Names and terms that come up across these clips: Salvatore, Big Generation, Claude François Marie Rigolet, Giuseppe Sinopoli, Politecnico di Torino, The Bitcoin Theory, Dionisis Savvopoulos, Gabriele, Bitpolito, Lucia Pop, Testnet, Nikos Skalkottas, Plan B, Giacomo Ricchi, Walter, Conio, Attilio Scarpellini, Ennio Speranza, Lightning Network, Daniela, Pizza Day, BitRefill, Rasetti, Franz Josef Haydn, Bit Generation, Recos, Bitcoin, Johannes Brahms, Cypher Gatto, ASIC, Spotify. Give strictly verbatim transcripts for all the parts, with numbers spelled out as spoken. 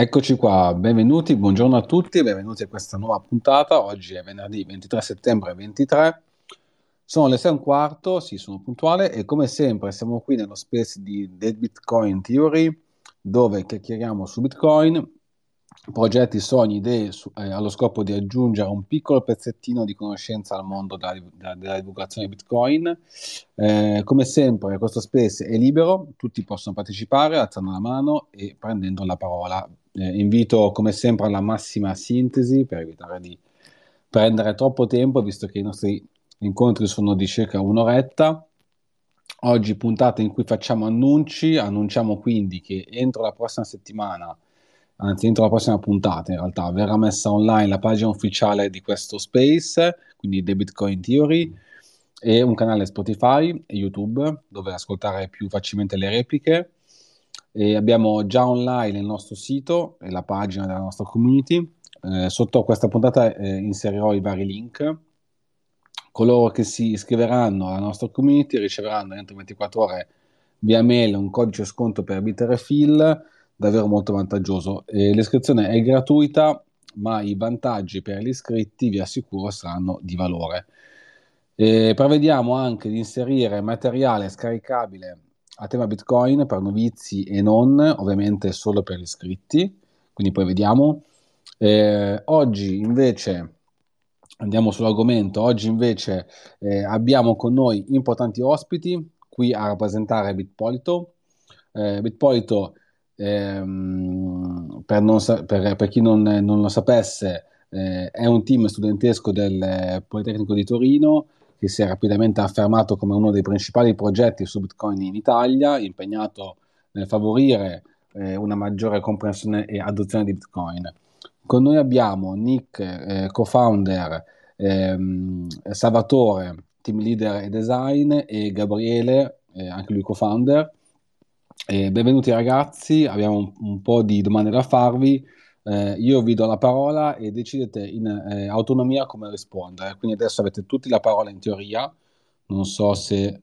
Eccoci qua, benvenuti, buongiorno a tutti, benvenuti a questa nuova puntata. Oggi è venerdì ventitré settembre ventitré, sono le sei e un quarto, sì, sono puntuale e come sempre siamo qui nello space di The Bitcoin Theory, dove chiacchieriamo su Bitcoin, progetti, sogni, idee su, eh, allo scopo di aggiungere un piccolo pezzettino di conoscenza al mondo della, della, della divulgazione di Bitcoin. Eh, come sempre questo space è libero, tutti possono partecipare alzando la mano e prendendo la parola. Eh, invito come sempre alla massima sintesi per evitare di prendere troppo tempo, visto che i nostri incontri sono di circa un'oretta. Oggi puntata in cui facciamo annunci, annunciamo quindi che entro la prossima settimana, anzi entro la prossima puntata in realtà, verrà messa online la pagina ufficiale di questo space, quindi The Bitcoin Theory, e un canale Spotify e YouTube dove ascoltare più facilmente le repliche. E abbiamo già online il nostro sito e la pagina della nostra community. Eh, sotto questa puntata eh, inserirò i vari link. Coloro che si iscriveranno alla nostra community riceveranno entro ventiquattro ore via mail un codice sconto per BitRefill, davvero molto vantaggioso. Eh, l'iscrizione è gratuita, ma i vantaggi per gli iscritti vi assicuro saranno di valore. Eh, prevediamo anche di inserire materiale scaricabile a tema Bitcoin per novizi e non, ovviamente solo per gli iscritti, quindi poi vediamo. Eh, oggi invece andiamo sull'argomento. Oggi invece eh, abbiamo con noi importanti ospiti qui a rappresentare Bitpolito. Eh, Bitpolito Eh, per, non sa- per, per chi non, non lo sapesse, eh, è un team studentesco del eh, Politecnico di Torino che si è rapidamente affermato come uno dei principali progetti su Bitcoin in Italia, impegnato nel favorire eh, una maggiore comprensione e adozione di Bitcoin. Con noi abbiamo Nick, eh, co-founder, eh, Salvatore, team leader e design, e Gabriele, eh, anche lui co-founder. Eh, benvenuti ragazzi, abbiamo un, un po' di domande da farvi. Eh, io vi do la parola e decidete in eh, autonomia come rispondere, quindi adesso avete tutti la parola in teoria. Non so se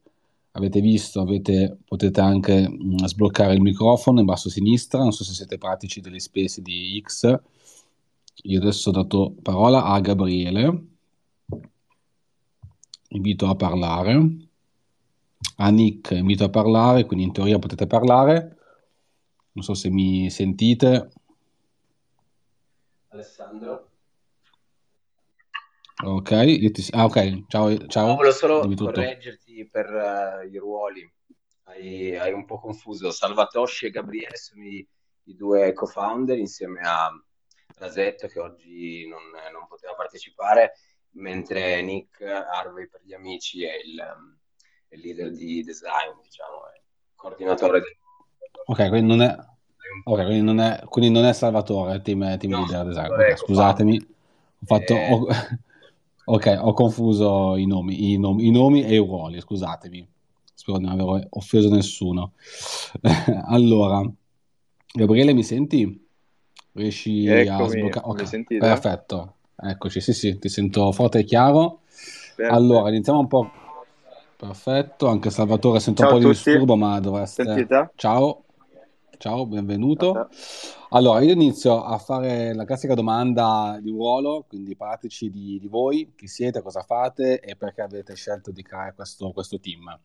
avete visto, avete, potete anche mh, sbloccare il microfono in basso a sinistra, non so se siete pratici delle spese di X. Io adesso ho dato parola a Gabriele, invito a parlare a Nick, invito a parlare, quindi in teoria potete parlare. Non so se mi sentite. Alessandro. Ok, io ti... ah, ok, ciao. ciao. No, volevo solo correggerti per uh, i ruoli, hai, hai un po' confuso. Salvatore e Gabriele sono i, i due co-founder insieme a Rasetti, che oggi non, non poteva partecipare, mentre Nick Harvey per gli amici è il... Um, leader di design, diciamo, è coordinatore del... Ok, quindi non è okay, quindi non è quindi non è Salvatore, team, team no, leader design. Okay, scusatemi, ho fatto eh... ho... ok, ho confuso i nomi, i nomi, i nomi e i ruoli, scusatemi. Spero di non aver offeso nessuno. Allora, Gabriele, mi senti? Riesci Eccomi, a sbloccare? Okay, perfetto. Eccoci, sì, sì, ti sento forte e chiaro. Perfetto. Allora, iniziamo un po'. Perfetto, anche Salvatore sento Ciao un po' di tutti. disturbo, ma dovreste... Sentite? Ciao, ciao, benvenuto. Allora, io inizio a fare la classica domanda di ruolo, quindi parlateci di, di voi, chi siete, cosa fate e perché avete scelto di creare questo, questo team.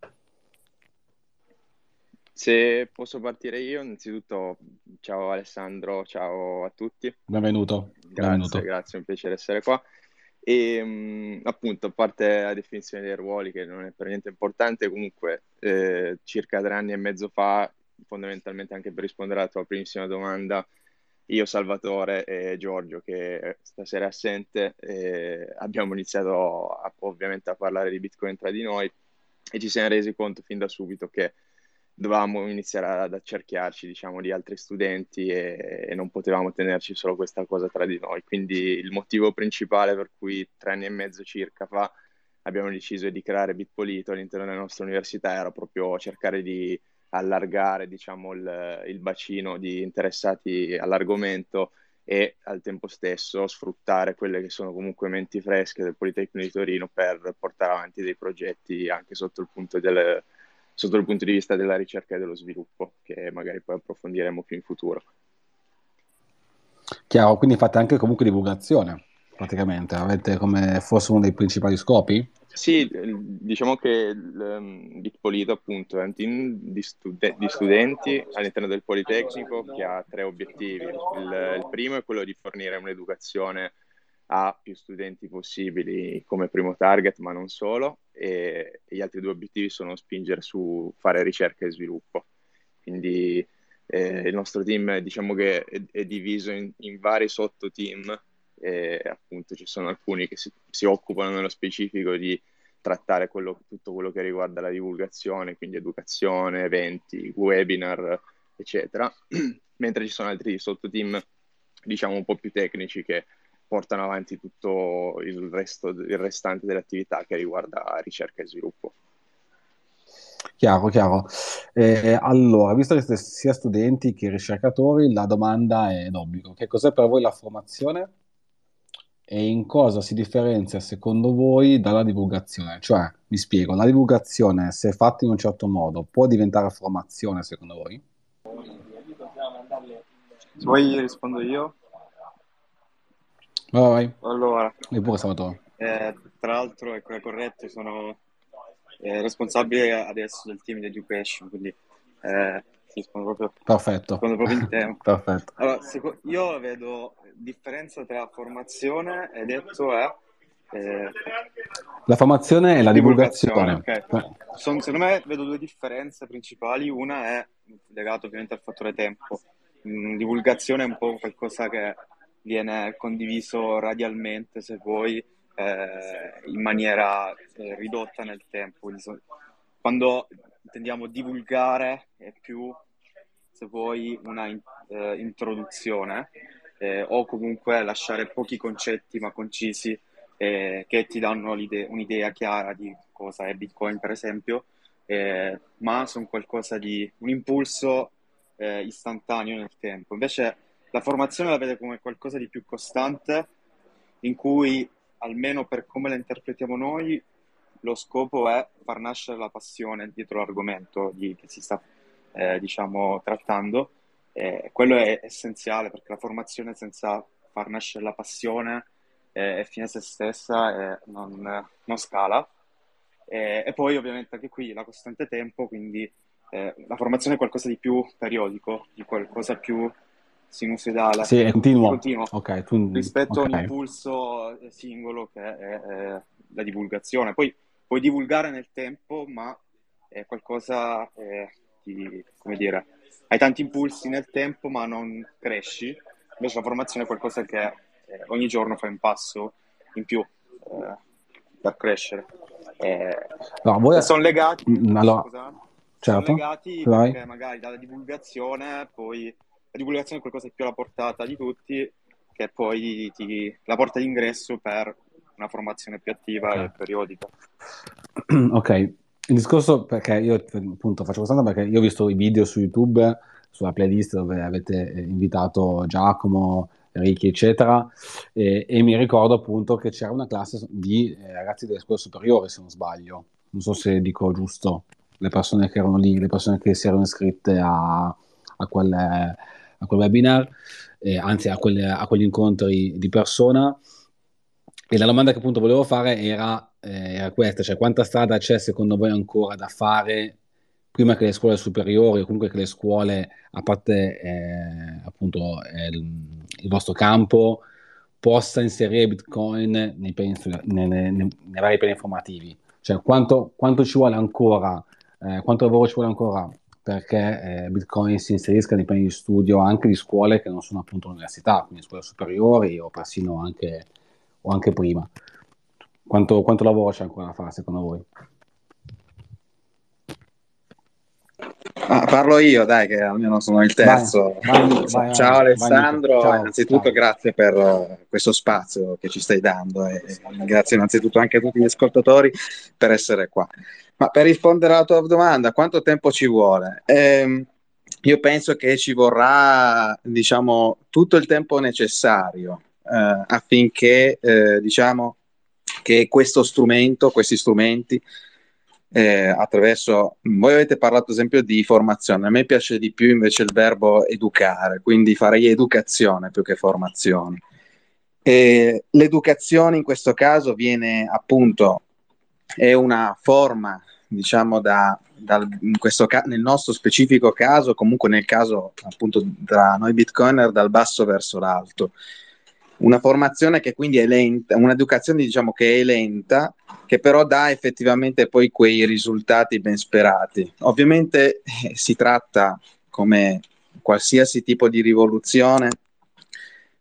Se posso partire io, innanzitutto ciao Alessandro, ciao a tutti. Benvenuto. Grazie, benvenuto. Grazie, è un piacere essere qua. E appunto, a parte la definizione dei ruoli che non è per niente importante, comunque eh, circa tre anni e mezzo fa, fondamentalmente anche per rispondere alla tua primissima domanda, io, Salvatore e Giorgio, che stasera è assente, eh, abbiamo iniziato a, ovviamente a parlare di Bitcoin tra di noi e ci siamo resi conto fin da subito che dovevamo iniziare ad accerchiarci, diciamo, di altri studenti e, e non potevamo tenerci solo questa cosa tra di noi. Quindi il motivo principale per cui tre anni e mezzo circa fa abbiamo deciso di creare Bitpolito all'interno della nostra università era proprio cercare di allargare, diciamo, il, il bacino di interessati all'argomento e al tempo stesso sfruttare quelle che sono comunque menti fresche del Politecnico di Torino per portare avanti dei progetti anche sotto il punto del... sotto il punto di vista della ricerca e dello sviluppo, che magari poi approfondiremo più in futuro. Chiaro, quindi fate anche comunque divulgazione, praticamente, avete come forse uno dei principali scopi? Sì, diciamo che il Bitpolito appunto è un team di, stud- di studenti all'interno del Politecnico che ha tre obiettivi. Il, il primo è quello di fornire un'educazione a più studenti possibili come primo target, ma non solo, e gli altri due obiettivi sono spingere su fare ricerca e sviluppo. Quindi eh, il nostro team diciamo che è, è diviso in, in vari sottoteam. E appunto ci sono alcuni che si, si occupano nello specifico di trattare quello, tutto quello che riguarda la divulgazione, quindi educazione, eventi, webinar, eccetera, mentre ci sono altri sottoteam diciamo un po' più tecnici che portano avanti tutto il resto, il restante delle attività che riguarda ricerca e sviluppo. Chiaro, chiaro. Eh, allora, visto che siete sia studenti che ricercatori, la domanda è d'obbligo: che cos'è per voi la formazione? E in cosa si differenzia secondo voi dalla divulgazione? Cioè, mi spiego, la divulgazione, se fatta in un certo modo, può diventare formazione secondo voi? Se vuoi rispondo io? Vai, vai. Allora, e pure Salvatore. Eh, tra l'altro, ecco, è corretto, sono eh, responsabile adesso del team di education, quindi eh, rispondo proprio, perfetto. Rispondo proprio in tema. Perfetto. Allora, seco- io vedo... differenza tra formazione e detto è eh, la formazione e la divulgazione, divulgazione okay. eh. Sono, secondo me vedo due differenze principali. Una è legata ovviamente al fattore tempo. Mh, divulgazione è un po' qualcosa che viene condiviso radialmente, se vuoi, eh, in maniera eh, ridotta nel tempo. Quindi so, quando intendiamo divulgare è più, se vuoi, una in, eh, introduzione Eh, o comunque lasciare pochi concetti ma concisi eh, che ti danno un'idea chiara di cosa è Bitcoin, per esempio, eh, ma sono qualcosa di un impulso eh, istantaneo nel tempo. Invece la formazione la vede come qualcosa di più costante, in cui, almeno per come la interpretiamo noi, lo scopo è far nascere la passione dietro l'argomento di, che si sta eh, diciamo trattando. Eh, quello è essenziale, perché la formazione senza far nascere la passione eh, è fine a se stessa, eh, non, eh, non scala. Eh, e poi ovviamente anche qui la costante tempo, quindi eh, la formazione è qualcosa di più periodico, di qualcosa più sinusoidale, sì, è continuo, continuo okay, tu... rispetto okay. a un impulso singolo che è eh, la divulgazione. Poi puoi divulgare nel tempo, ma è qualcosa eh, di, come dire... hai tanti impulsi nel tempo ma non cresci. Invece la formazione è qualcosa che eh, ogni giorno fai un passo in più eh, per crescere. Eh, no, voi... Sono legati, allora, scusa, certo. Sono legati perché magari dalla divulgazione, poi la divulgazione è qualcosa di più alla portata di tutti, che poi ti, la porta d'ingresso per una formazione più attiva okay. e periodica. Ok. Il discorso, perché io appunto faccio questa domanda perché io ho visto i video su YouTube, sulla playlist dove avete invitato Giacomo, Ricchi, eccetera, e, e mi ricordo appunto che c'era una classe di eh, ragazzi delle scuole superiori, se non sbaglio, non so se dico giusto, le persone che erano lì, le persone che si erano iscritte a, a, quel, a quel webinar, eh, anzi a, quel, a quegli incontri di persona. E la domanda che appunto volevo fare era, eh, era questa, cioè quanta strada c'è secondo voi ancora da fare prima che le scuole superiori, o comunque che le scuole, a parte eh, appunto eh, il vostro campo, possa inserire Bitcoin nei, nei, nei, nei vari piani formativi? Cioè quanto, quanto ci vuole ancora, eh, quanto lavoro ci vuole ancora perché eh, Bitcoin si inserisca nei piani di studio anche di scuole che non sono appunto università, quindi scuole superiori o persino anche... o anche prima. Quanto, quanto lavoro c'è ancora da fare secondo voi? Ah, parlo io, dai, che almeno sono il terzo. Vai, vai, vai, ciao vai, Alessandro, vai, ciao, innanzitutto ciao. Grazie per questo spazio che ci stai dando e grazie innanzitutto anche a tutti gli ascoltatori per essere qua. Ma per rispondere alla tua domanda, quanto tempo ci vuole? Ehm, io penso che ci vorrà, diciamo, tutto il tempo necessario Uh, affinché uh, diciamo che questo strumento, questi strumenti eh, attraverso... Voi avete parlato ad esempio di formazione, a me piace di più invece il verbo educare, quindi farei educazione più che formazione. E l'educazione in questo caso viene appunto, è una forma, diciamo, da, da in questo ca- nel nostro specifico caso, comunque nel caso appunto tra noi bitcoiner, dal basso verso l'alto. Una formazione che quindi è lenta, un'educazione diciamo che è lenta, che però dà effettivamente poi quei risultati ben sperati. Ovviamente eh, si tratta, come qualsiasi tipo di rivoluzione,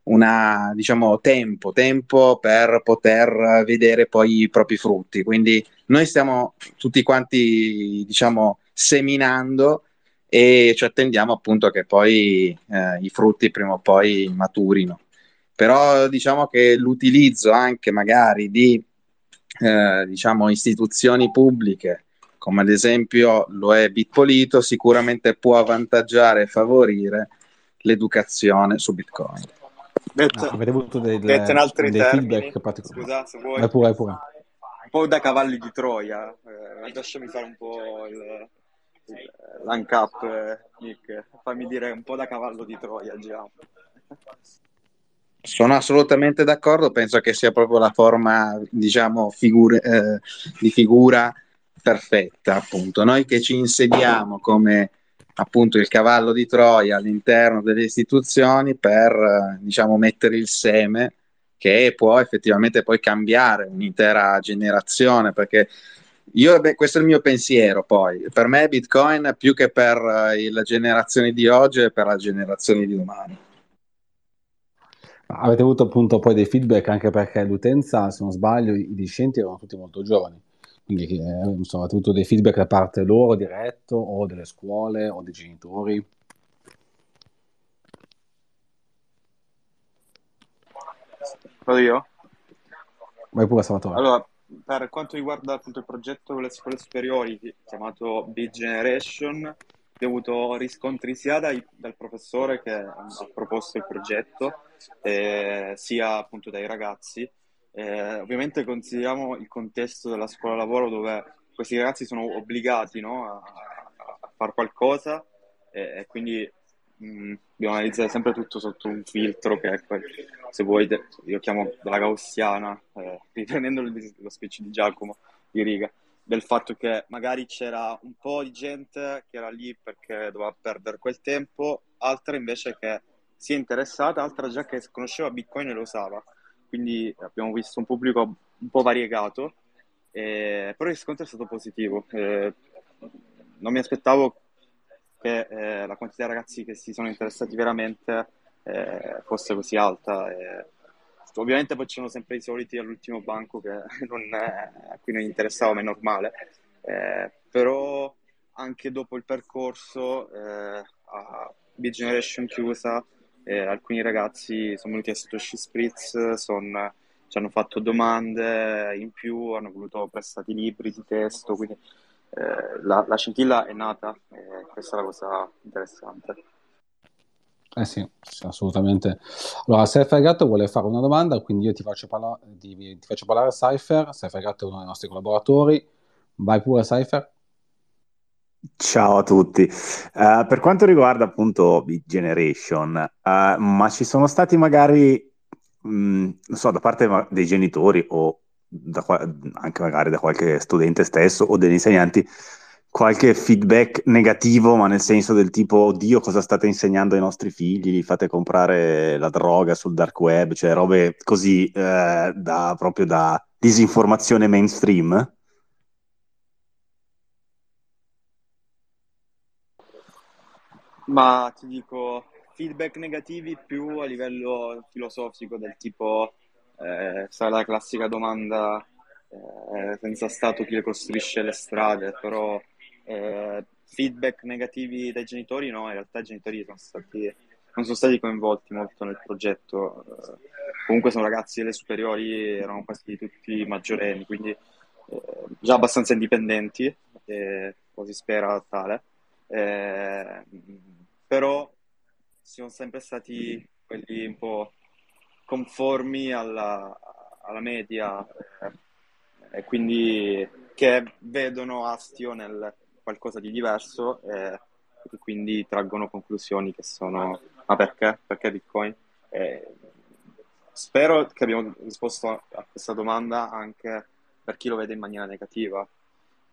una diciamo tempo, tempo per poter vedere poi i propri frutti. Quindi noi stiamo tutti quanti diciamo seminando e ci attendiamo appunto che poi eh, i frutti prima o poi maturino. Però diciamo che l'utilizzo anche magari di eh, diciamo istituzioni pubbliche, come ad esempio lo è Bitpolito, sicuramente può avvantaggiare e favorire l'educazione su Bitcoin. Detto, ah, avete avuto del, detto in altri dei termini, feedback particolari. Scusa, se vuoi, vai pure, vai pure. Un po' da cavalli di Troia, eh, lasciami fare un po' il, il, l'uncap, eh, Nick, fammi dire un po' da cavallo di Troia, già. Sono assolutamente d'accordo, penso che sia proprio la forma, diciamo, figure, eh, di figura perfetta, appunto. Noi che ci insediamo come, appunto, il cavallo di Troia all'interno delle istituzioni per, eh, diciamo, mettere il seme che può effettivamente poi cambiare un'intera generazione, perché io, beh, questo è il mio pensiero poi. Per me Bitcoin, più che per eh, la generazione di oggi, è per la generazione di domani. Avete avuto appunto poi dei feedback anche perché l'utenza, se non sbaglio, i discenti erano tutti molto giovani, quindi eh, insomma, avete avuto dei feedback da parte loro diretto o delle scuole o dei genitori? Vado io? Vai pure, Salvatore. Allora, per quanto riguarda appunto il progetto con le scuole superiori chiamato Big Generation, ho avuto riscontri sia dai, dal professore che ha proposto il progetto, eh, sia appunto dai ragazzi. Eh, ovviamente consideriamo il contesto della scuola lavoro dove questi ragazzi sono obbligati, no, a, a far qualcosa, e, e quindi mh, dobbiamo analizzare sempre tutto sotto un filtro che è quel, se vuoi, de- io chiamo la gaussiana, eh, riprendendo lo speech di Giacomo di Riga, del fatto che magari c'era un po' di gente che era lì perché doveva perdere quel tempo, altra invece che si è interessata, altra già che conosceva Bitcoin e lo usava. Quindi abbiamo visto un pubblico un po' variegato, eh, però il riscontro è stato positivo. Eh, non mi aspettavo che eh, la quantità di ragazzi che si sono interessati veramente eh, fosse così alta. Eh. Ovviamente poi c'erano sempre i soliti all'ultimo banco che non, a cui non interessava, ma è normale, eh, però anche dopo il percorso eh, a Big Generation chiusa, eh, alcuni ragazzi sono venuti a Satoshi Spritz, son, ci hanno fatto domande in più, hanno voluto prestati libri di testo, quindi eh, la, la scintilla è nata, eh, questa è la cosa interessante. Eh sì, sì, assolutamente. Allora, Cypher Gatto vuole fare una domanda, quindi io ti faccio, parla- ti, ti faccio parlare Cypher. Cypher Gatto è uno dei nostri collaboratori. Vai pure, Cypher. Ciao a tutti. Uh, per quanto riguarda appunto Big Generation, uh, ma ci sono stati magari, mh, non so, da parte dei genitori o da, anche magari da qualche studente stesso o degli insegnanti, qualche feedback negativo, ma nel senso del tipo, oddio, cosa state insegnando ai nostri figli, li fate comprare la droga sul dark web, cioè robe così eh, da, proprio da disinformazione mainstream? Ma ti dico, feedback negativi più a livello filosofico, del tipo eh, sai, la classica domanda eh, senza Stato chi le costruisce le strade, però Eh, feedback negativi dai genitori no, in realtà i genitori sono stati, non sono stati coinvolti molto nel progetto, eh, comunque sono ragazzi delle superiori, erano quasi tutti maggiorenni, quindi eh, già abbastanza indipendenti, eh, o si spera tale, eh, però sono sempre stati quelli un po' conformi alla, alla media, eh, e quindi che vedono astio nel qualcosa di diverso e quindi traggono conclusioni che sono ma perché? Perché Bitcoin? Eh, spero che abbiamo risposto a questa domanda anche per chi lo vede in maniera negativa.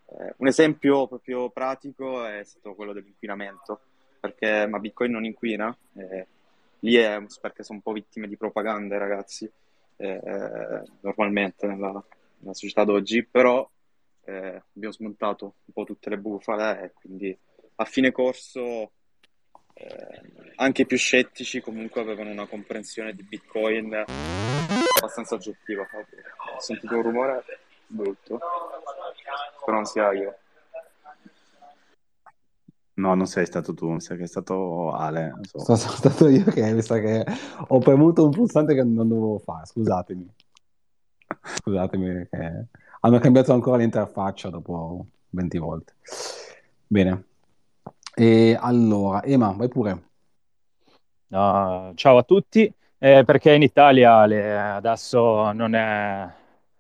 Eh, un esempio proprio pratico è stato quello dell'inquinamento, perché ma Bitcoin non inquina? Eh, lì è perché sono un po' vittime di propaganda, ragazzi, eh, eh, normalmente nella, nella società d'oggi, però eh, abbiamo smontato un po' tutte le bufale e quindi a fine corso eh, anche i più scettici comunque avevano una comprensione di Bitcoin abbastanza oggettiva. Ho sentito un rumore brutto, però non sia io. No, non sei stato tu, mi sa che è stato Ale. Non so. Sono stato io che mi sa che ho premuto un pulsante che non dovevo fare, scusatemi. Scusatemi, che hanno cambiato ancora l'interfaccia dopo venti volte. Bene. E allora, Ema, vai pure. Uh, ciao a tutti, eh, perché in Italia le, adesso non è,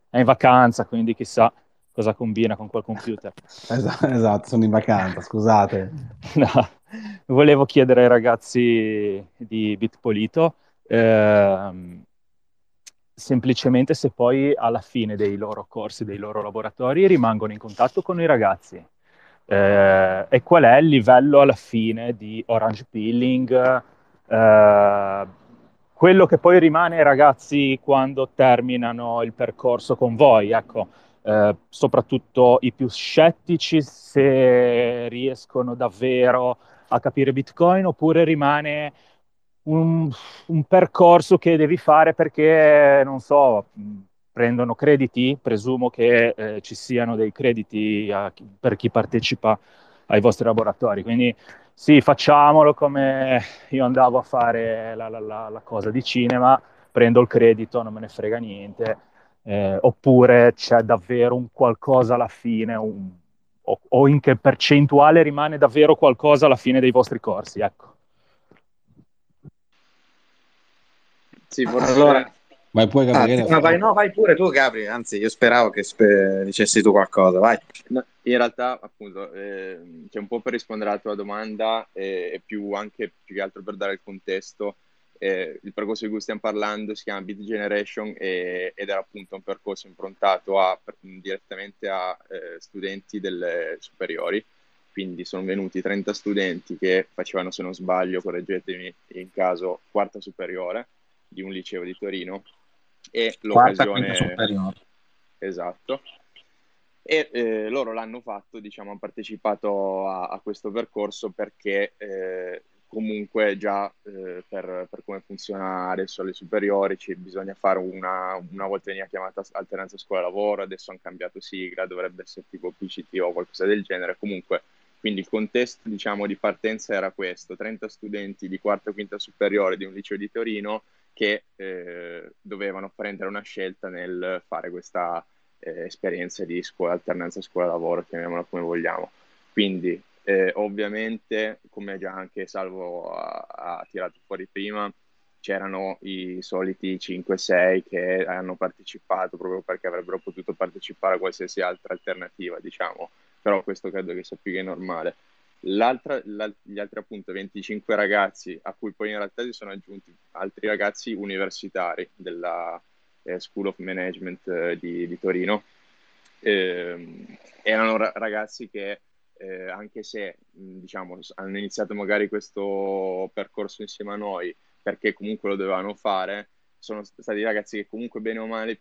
è in vacanza, quindi chissà cosa combina con quel computer. Esatto, esatto, sono in vacanza, scusate. No, volevo chiedere ai ragazzi di Bitpolito ehm, semplicemente se poi alla fine dei loro corsi, dei loro laboratori, rimangono in contatto con i ragazzi. Eh, e qual è il livello alla fine di orange peeling, eh, quello che poi rimane ai ragazzi quando terminano il percorso con voi, ecco. Uh, soprattutto i più scettici, se riescono davvero a capire Bitcoin, oppure rimane un, un percorso che devi fare perché, non so, prendono crediti, presumo che eh, ci siano dei crediti a chi, per chi partecipa ai vostri laboratori, quindi sì, facciamolo come io andavo a fare la, la, la, la cosa di cinema, prendo il credito, non me ne frega niente. Eh, oppure c'è davvero un qualcosa alla fine, un, o, o in che percentuale rimane davvero qualcosa alla fine dei vostri corsi, ecco. Sì, forse... Allora, vai pure, Gabriele. Ah, no, vai, no, vai pure tu, Gabri, anzi io speravo che spe... dicessi tu qualcosa, vai. No, in realtà, appunto, eh, c'è un po' per rispondere alla tua domanda e eh, più anche più che altro per dare il contesto. Eh, il percorso di cui stiamo parlando si chiama Bit Generation e, ed era appunto un percorso improntato a, per, direttamente a eh, studenti delle superiori, quindi sono venuti trenta studenti che facevano, se non sbaglio, correggetemi in caso, quarta superiore di un liceo di Torino e l'occasione... Quarta, superiore. Esatto. E eh, loro l'hanno fatto, diciamo, hanno partecipato a, a questo percorso perché... Eh, comunque già eh, per, per come funziona adesso alle superiori ci bisogna fare una, una volta veniva chiamata alternanza scuola-lavoro, adesso hanno cambiato sigla, dovrebbe essere tipo P C T o qualcosa del genere, comunque quindi il contesto, diciamo, di partenza era questo, trenta studenti di quarta o quinta superiore di un liceo di Torino che eh, dovevano prendere una scelta nel fare questa eh, esperienza di scuola, alternanza scuola-lavoro, chiamiamola come vogliamo, quindi Eh, ovviamente, come già anche Salvo ha, ha tirato fuori prima, c'erano i soliti cinque sei che hanno partecipato proprio perché avrebbero potuto partecipare a qualsiasi altra alternativa, diciamo, però questo credo che sia più che normale. L'altra, l'alt- gli altri appunto venticinque ragazzi, a cui poi in realtà si sono aggiunti altri ragazzi universitari della eh, School of Management eh, di, di Torino, eh, erano ra- ragazzi che Eh, anche se diciamo hanno iniziato magari questo percorso insieme a noi perché comunque lo dovevano fare, sono stati ragazzi che comunque bene o male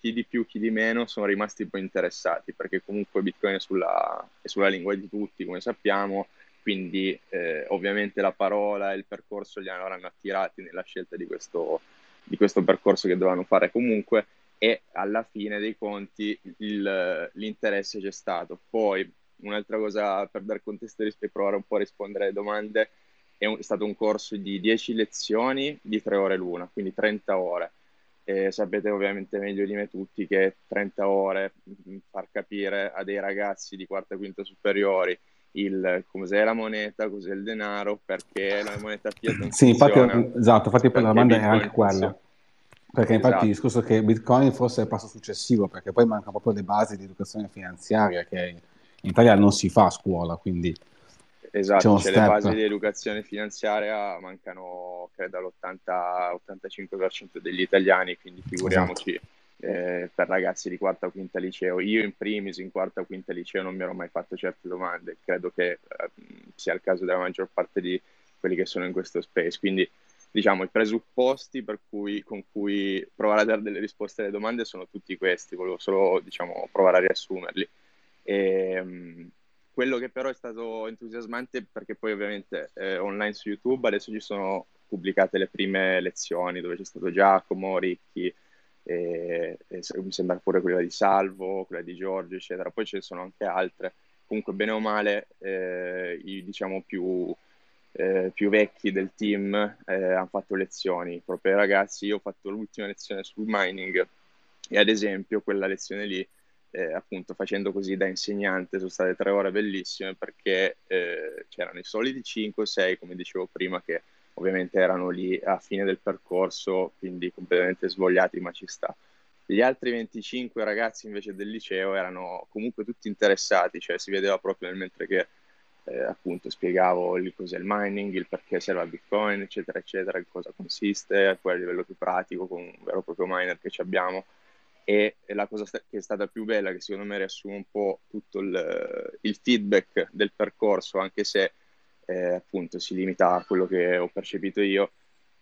chi di più chi di meno sono rimasti poi interessati perché comunque Bitcoin è sulla, è sulla lingua di tutti, come sappiamo, quindi eh, ovviamente la parola e il percorso li hanno attirati nella scelta di questo, di questo percorso che dovevano fare comunque, e alla fine dei conti il, l'interesse c'è stato. Poi un'altra cosa per dare contesto e provare un po' a rispondere alle domande, è, un, è stato un corso di dieci lezioni di tre ore l'una, quindi trenta ore. E sapete ovviamente meglio di me tutti che trenta ore far capire a dei ragazzi di quarta e quinta superiori il cos'è la moneta, cos'è il denaro, perché la moneta fiat non sì, funziona. Sì, infatti, esatto, infatti poi la domanda è anche quella. Perché esatto. Infatti il discorso che Bitcoin forse è il passo successivo, perché poi manca proprio le basi di educazione finanziaria che in Italia non si fa a scuola, quindi esatto, cioè le basi di educazione finanziaria mancano credo all'ottanta ottantacinque per cento degli italiani, quindi figuriamoci esatto. eh, per ragazzi di quarta o quinta liceo. Io in primis in quarta o quinta liceo non mi ero mai fatto certe domande, credo che eh, sia il caso della maggior parte di quelli che sono in questo space, quindi diciamo i presupposti per cui, con cui provare a dare delle risposte alle domande sono tutti questi, volevo solo diciamo provare a riassumerli. E, quello che però è stato entusiasmante, perché poi ovviamente eh, online su YouTube adesso ci sono pubblicate le prime lezioni dove c'è stato Giacomo Ricchi, e, e mi sembra pure quella di Salvo, quella di Giorgio eccetera, poi ce ne sono anche altre, comunque bene o male eh, i diciamo più Eh, più vecchi del team eh, hanno fatto lezioni proprio ai ragazzi. Io ho fatto l'ultima lezione sul mining e ad esempio quella lezione lì eh, appunto facendo così da insegnante sono state tre ore bellissime, perché eh, c'erano i soliti cinque o sei come dicevo prima, che ovviamente erano lì a fine del percorso quindi completamente svogliati, ma ci sta. Gli altri venticinque ragazzi invece del liceo erano comunque tutti interessati, cioè si vedeva proprio nel mentre che Eh, appunto spiegavo il cos'è il mining, il perché serve a Bitcoin eccetera eccetera, in cosa consiste, poi a livello più pratico con un vero e proprio miner che ci abbiamo. E, e la cosa sta- che è stata più bella, che secondo me riassume un po' tutto il, il feedback del percorso, anche se eh, appunto si limita a quello che ho percepito io,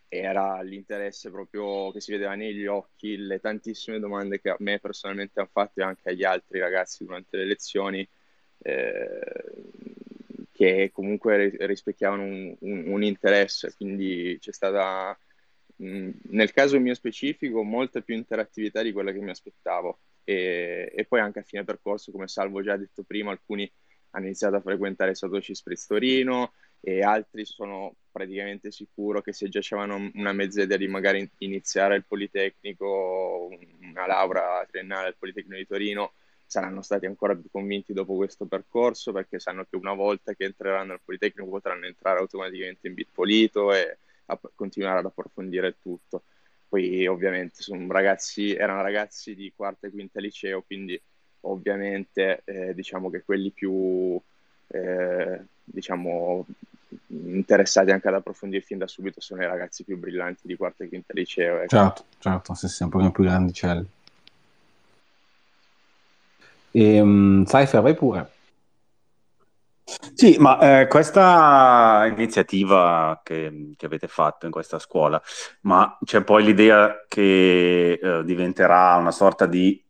era l'interesse proprio che si vedeva negli occhi, le tantissime domande che a me personalmente hanno fatto e anche agli altri ragazzi durante le lezioni eh, che comunque rispecchiavano un, un, un interesse, quindi c'è stata, mh, nel caso mio specifico, molta più interattività di quella che mi aspettavo. E, e poi anche a fine percorso, come Salvo già detto prima, alcuni hanno iniziato a frequentare Satoshi Spritz Torino e altri sono praticamente sicuro che se già c'erano una mezza idea di magari iniziare il Politecnico, una laurea triennale al Politecnico di Torino, saranno stati ancora più convinti dopo questo percorso, perché sanno che una volta che entreranno al Politecnico potranno entrare automaticamente in Bitpolito e app- continuare ad approfondire il tutto. Poi ovviamente sono ragazzi, erano ragazzi di quarta e quinta liceo, quindi ovviamente eh, diciamo che quelli più eh, diciamo interessati anche ad approfondire fin da subito sono i ragazzi più brillanti di quarta e quinta liceo. Ecco. Certo, certo, se siamo proprio più grandicelli. Um, Cypher, vai pure. Sì, ma eh, questa iniziativa che, che avete fatto in questa scuola, ma c'è poi l'idea che eh, diventerà una sorta di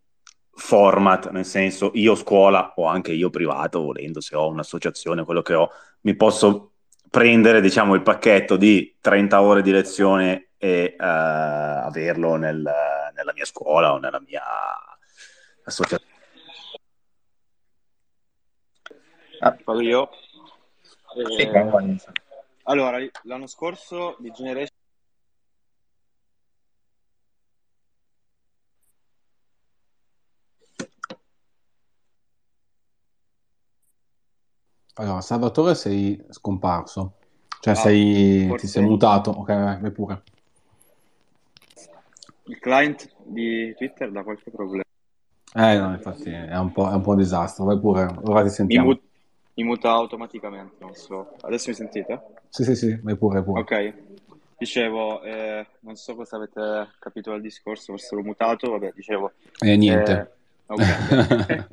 format, nel senso io scuola o anche io privato, volendo, se ho un'associazione, quello che ho, mi posso prendere diciamo il pacchetto di trenta ore di lezione e eh, averlo nel, nella mia scuola o nella mia associazione. Ah, parlo io. Eh, allora, l'anno scorso Big Generation Allora, Salvatore, sei scomparso. Cioè ah, sei forse... ti sei mutato, ok, vai pure. Il client di Twitter dà qualche problema. Eh no, infatti è un po' è un po' un disastro, vai pure. Ora ti sentiamo. Mi muta automaticamente, non so. Adesso mi sentite? Sì, sì, sì, vai pure, pure. Ok, dicevo, eh, non so cosa avete capito dal discorso, forse l'ho mutato, vabbè, dicevo... Eh, niente. Eh, okay.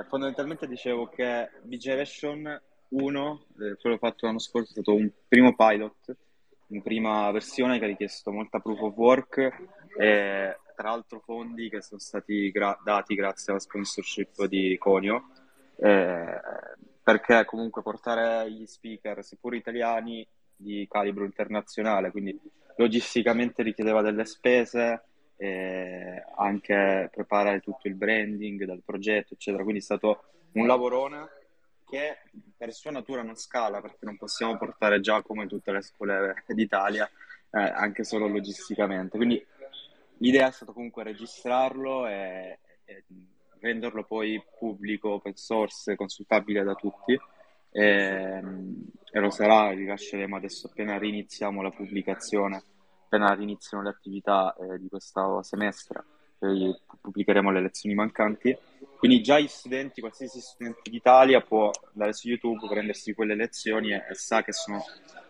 eh, fondamentalmente dicevo che Big Generation uno, eh, quello fatto l'anno scorso, è stato un primo pilot, in prima versione che ha richiesto molta proof of work, e tra l'altro fondi che sono stati gra- dati grazie alla sponsorship di Conio, Eh, perché comunque portare gli speaker, seppur italiani, di calibro internazionale, quindi logisticamente richiedeva delle spese, eh, anche preparare tutto il branding del progetto eccetera, quindi è stato un lavorone che per sua natura non scala, perché non possiamo portare Giacomo in tutte le scuole d'Italia, eh, anche solo logisticamente, quindi l'idea è stata comunque registrarlo e, e renderlo poi pubblico, open source, consultabile da tutti, e, e lo sarà, rilasceremo adesso appena riniziamo la pubblicazione appena riniziano le attività eh, di questo semestre, eh, pubblicheremo le lezioni mancanti. Quindi già gli studenti, qualsiasi studente d'Italia può andare su YouTube, prendersi quelle lezioni e, e sa che sono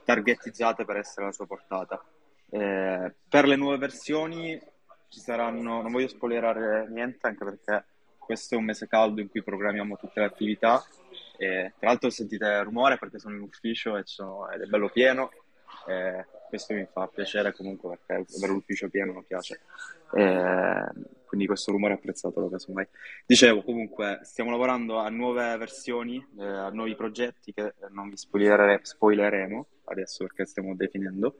targetizzate per essere alla sua portata. Eh, per le nuove versioni ci saranno, non voglio spoilerare niente, anche perché questo è un mese caldo in cui programmiamo tutte le attività. E, tra l'altro, sentite rumore perché sono in ufficio e sono, ed è bello pieno. E questo mi fa piacere comunque, perché avere l'ufficio pieno non piace. E, quindi questo rumore è apprezzato, lo casomai. Dicevo, comunque, stiamo lavorando a nuove versioni, eh, a nuovi progetti che non vi spoilerere, spoileremo adesso perché stiamo definendo.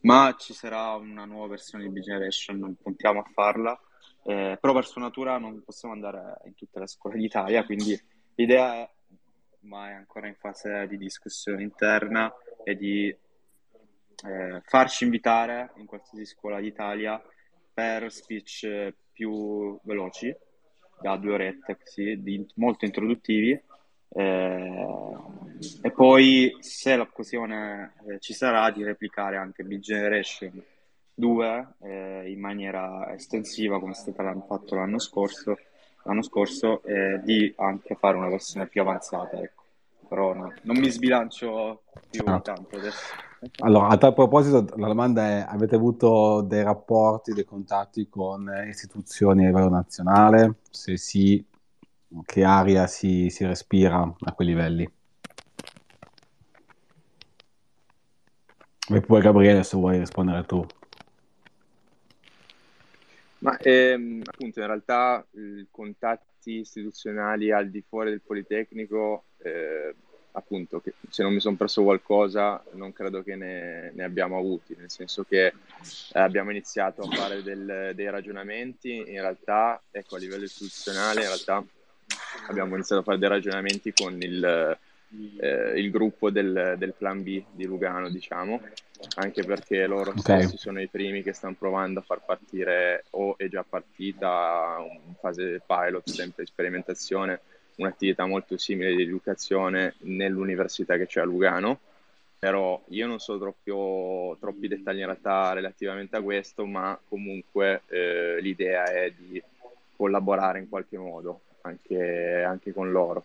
Ma ci sarà una nuova versione di Big Generation, non puntiamo a farla. Eh, però per sua natura non possiamo andare in tutte le scuole d'Italia, quindi l'idea è, ma è ancora in fase di discussione interna, e di eh, farci invitare in qualsiasi scuola d'Italia per speech più veloci, da due orette così, di, molto introduttivi, eh, e poi, se l'occasione eh, ci sarà, di replicare anche Big Generation due eh, in maniera estensiva, come è stato fatto l'anno scorso, l'anno scorso eh, di anche fare una versione più avanzata, ecco. Però no, non mi sbilancio più no. tanto adesso. Allora, a tal proposito, la domanda è: avete avuto dei rapporti, dei contatti con istituzioni a livello nazionale? Se sì, che aria si, si respira a quei livelli? E poi Gabriele, se vuoi rispondere tu. Ma ehm, appunto, in realtà i contatti istituzionali al di fuori del Politecnico, eh, appunto, che se non mi sono perso qualcosa, non credo che ne, ne abbiamo avuti, nel senso che abbiamo iniziato a fare del, dei ragionamenti, in realtà, ecco, a livello istituzionale, in realtà abbiamo iniziato a fare dei ragionamenti con il, eh, il gruppo del, del Plan B di Lugano, diciamo, anche perché loro okay. stessi sono i primi che stanno provando a far partire, o è già partita in fase pilot, sempre sperimentazione, un'attività molto simile di educazione nell'università che c'è a Lugano. Però io non so troppo, troppi dettagli in realtà relativamente a questo, ma comunque eh, l'idea è di collaborare in qualche modo anche, anche con loro.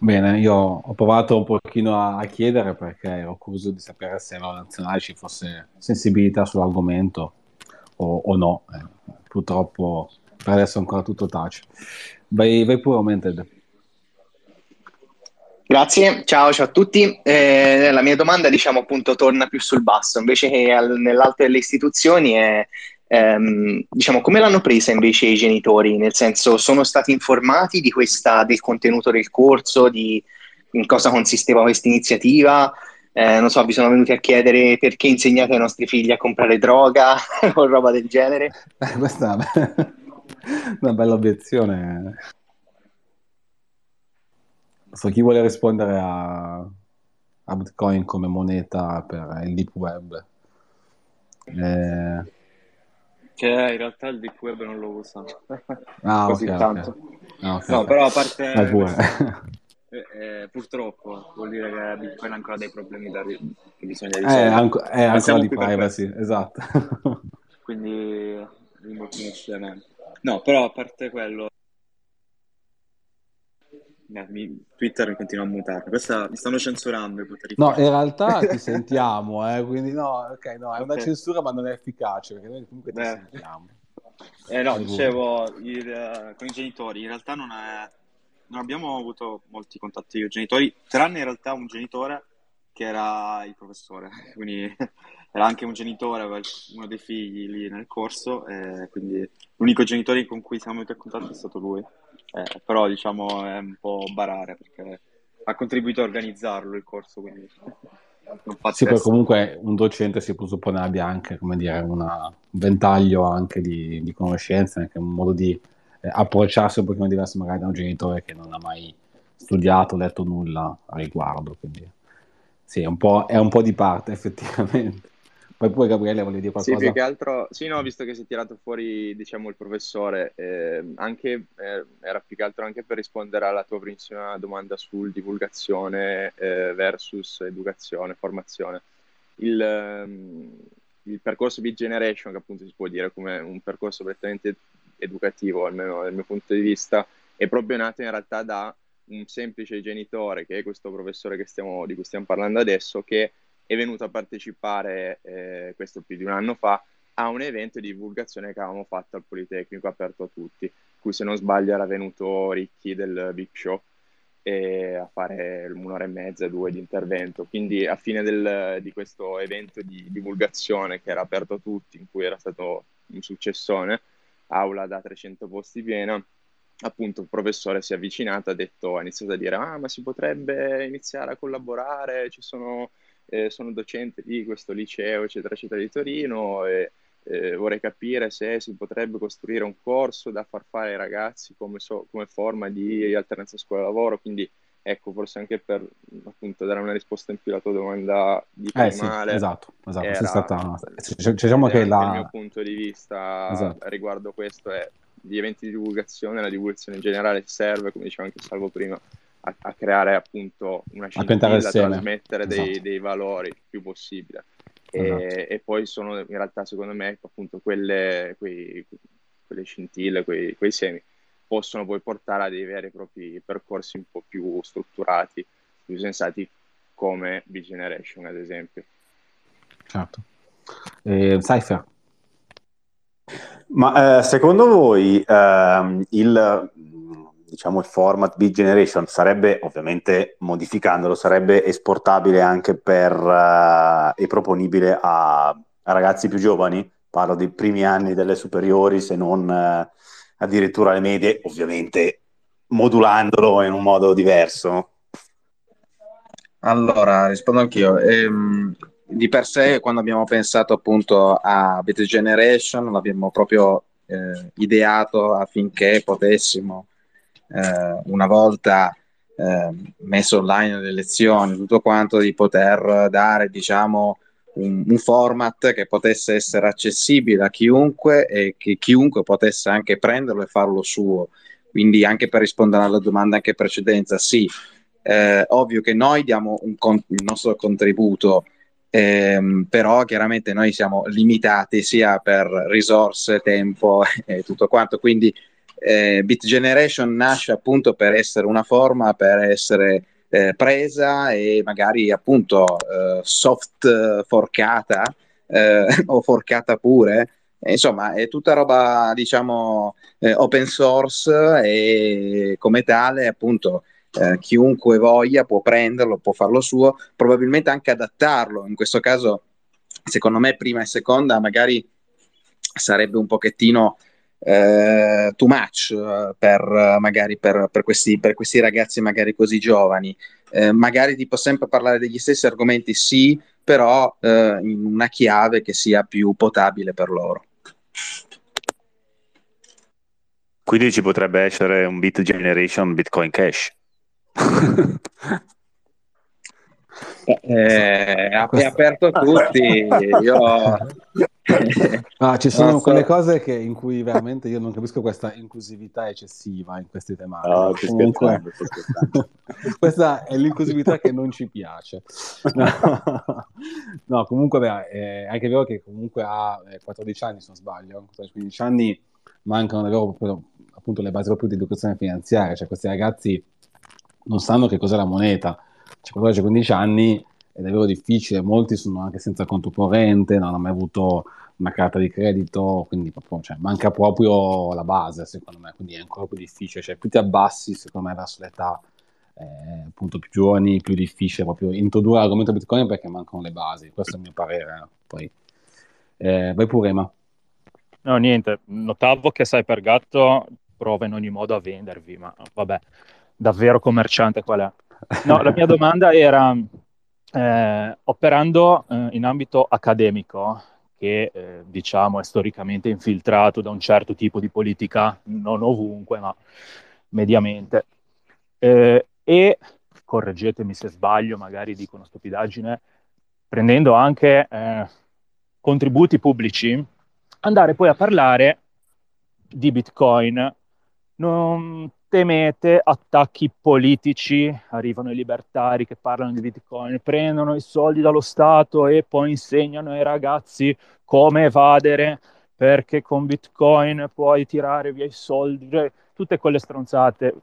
Bene, io ho provato un pochino a, a chiedere, perché ero curioso di sapere se alla nazionale ci fosse sensibilità sull'argomento o, o no. Eh, purtroppo per adesso ancora tutto tace. Vai, vai pure, Aumented. Grazie, ciao, ciao a tutti. Eh, la mia domanda, diciamo, appunto, torna più sul basso, invece che al, nell'alto delle istituzioni è... Ehm, diciamo, come l'hanno presa invece i genitori? Nel senso, sono stati informati di questa, del contenuto del corso, di in cosa consisteva questa iniziativa? Eh, non so, vi sono venuti a chiedere perché insegnate ai nostri figli a comprare droga o roba del genere? Eh, questa è una bella, una bella obiezione. So, chi vuole rispondere a, a Bitcoin come moneta per il deep web? Eh, Che in realtà il deep web non lo usa ah, così okay, tanto. Okay. Ah, okay, no, okay. Però a parte questo, eh, eh, purtroppo vuol dire che Bitcoin ha ancora dei problemi da ri- che bisogna risolvere. Eh, anco- è ancora di privacy, esatto. Quindi rimorchiamo. No, però a parte quello, no, mi, Twitter continua a mutarmi. Questa mi stanno censurando. No, in realtà ti sentiamo, eh, quindi no, ok, no, è una okay. censura, ma non è efficace, perché noi comunque ti Beh. sentiamo. Eh no, dicevo, il, con i genitori, in realtà non è, non abbiamo avuto molti contatti con i genitori, tranne in realtà un genitore che era il professore, quindi era anche un genitore, uno dei figli lì nel corso, eh, quindi l'unico genitore con cui siamo venuti a contatto è stato lui. Eh, però diciamo è un po' barare, perché ha contribuito a organizzarlo il corso, quindi non sì, perché comunque un docente si presuppone abbia anche, come dire, una, un ventaglio anche di, di conoscenze, anche un modo di eh, approcciarsi un pochino diverso magari da un genitore che non ha mai studiato, letto nulla a riguardo, quindi sì, è un po', è un po' di parte effettivamente. Poi poi Gabriele volevi dire qualcosa? Sì, più che altro, sì, no, visto che si è tirato fuori, diciamo, il professore, eh, anche eh, era più che altro anche per rispondere alla tua primissima domanda sul divulgazione eh, versus educazione, formazione. il, il percorso Bit Generation, che appunto si può dire come un percorso prettamente educativo, almeno dal mio punto di vista, è proprio nato in realtà da un semplice genitore, che è questo professore che stiamo, di cui stiamo parlando adesso, che è venuto a partecipare, eh, questo più di un anno fa, a un evento di divulgazione che avevamo fatto al Politecnico, aperto a tutti, cui se non sbaglio era venuto Ricchi del Big Show eh, a fare un'ora e mezza, due di intervento. Quindi a fine del, di questo evento di divulgazione che era aperto a tutti, in cui era stato un successone, aula da trecento posti piena, appunto il professore si è avvicinato, ha detto, ha iniziato a dire, ah ma si potrebbe iniziare a collaborare, ci sono, eh, sono docente di questo liceo eccetera eccetera di Torino e Eh, vorrei capire se si potrebbe costruire un corso da far fare ai ragazzi come, so, come forma di alternanza scuola-lavoro. Quindi ecco, forse anche per appunto dare una risposta in più alla tua domanda di eh, primale, sì, esatto, esatto. Era, stata... cioè, diciamo che la... il mio punto di vista esatto. riguardo questo è gli eventi di divulgazione, la divulgazione in generale serve, come diceva anche Salvo prima, a, a creare appunto una scintilla, a trasmettere dei, esatto. dei valori il più possibile. E, esatto. e poi sono in realtà secondo me appunto quelle, quei, quelle scintille, quei, quei semi possono poi portare a dei veri e propri percorsi un po' più strutturati, più sensati, come Big Generation ad esempio. Certo. eh, Cypher, ma eh, secondo voi eh, il diciamo il format Big Generation sarebbe, ovviamente modificandolo, sarebbe esportabile anche per uh, e proponibile a, a ragazzi più giovani? Parlo dei primi anni delle superiori, se non uh, addirittura le medie, ovviamente modulandolo in un modo diverso. Allora, rispondo anch'io. Ehm, di per sé, quando abbiamo pensato appunto a Bit Generation, l'abbiamo proprio eh, ideato affinché potessimo, Eh, una volta eh, messo online le lezioni, tutto quanto, di poter dare diciamo un, un format che potesse essere accessibile a chiunque e che chiunque potesse anche prenderlo e farlo suo. Quindi, anche per rispondere alla domanda anche precedenza, sì, eh, ovvio che noi diamo un con- il nostro contributo, ehm, però chiaramente noi siamo limitati sia per risorse, tempo e tutto quanto, quindi Eh, Bit Generation nasce appunto per essere una forma, per essere eh, presa e magari appunto eh, soft forcata eh, o forcata pure, e insomma è tutta roba diciamo eh, open source, e come tale appunto eh, chiunque voglia può prenderlo, può farlo suo, probabilmente anche adattarlo. In questo caso secondo me prima e seconda magari sarebbe un pochettino Uh, too much uh, per uh, magari per, per, questi, per questi ragazzi magari così giovani. Uh, magari tipo sempre parlare degli stessi argomenti, sì, però uh, in una chiave che sia più potabile per loro. Quindi ci potrebbe essere un Bit Generation Bitcoin Cash. Eh, è aperto a tutti. Io... ah, ci sono so. quelle cose che, in cui veramente io non capisco questa inclusività eccessiva in queste tematiche. No, comunque... questa è l'inclusività che non ci piace. No, comunque beh, è anche vero che comunque ha quattordici anni, se non sbaglio, quindici anni, mancano davvero proprio, appunto, le basi proprio di educazione finanziaria. Cioè questi ragazzi non sanno che cos'è la moneta. quattordici quindici anni è davvero difficile, molti sono anche senza conto corrente, non hanno mai avuto una carta di credito, quindi proprio, cioè, manca proprio la base secondo me, quindi è ancora più difficile, cioè più ti abbassi secondo me verso l'età eh, appunto più giovani, più difficile proprio introdurre l'argomento Bitcoin perché mancano le basi, questo è il mio parere. Poi eh, vai pure Ema. No niente, notavo che Cypergatto prova in ogni modo a vendervi, ma vabbè, davvero commerciante qual è? No, la mia domanda era, eh, operando eh, in ambito accademico, che eh, diciamo è storicamente infiltrato da un certo tipo di politica, non ovunque, ma mediamente, eh, e, correggetemi se sbaglio, magari dico una stupidaggine, prendendo anche eh, contributi pubblici, andare poi a parlare di Bitcoin, non temete attacchi politici, arrivano i libertari che parlano di Bitcoin, prendono i soldi dallo Stato e poi insegnano ai ragazzi come evadere, perché con Bitcoin puoi tirare via i soldi, cioè, tutte quelle stronzate.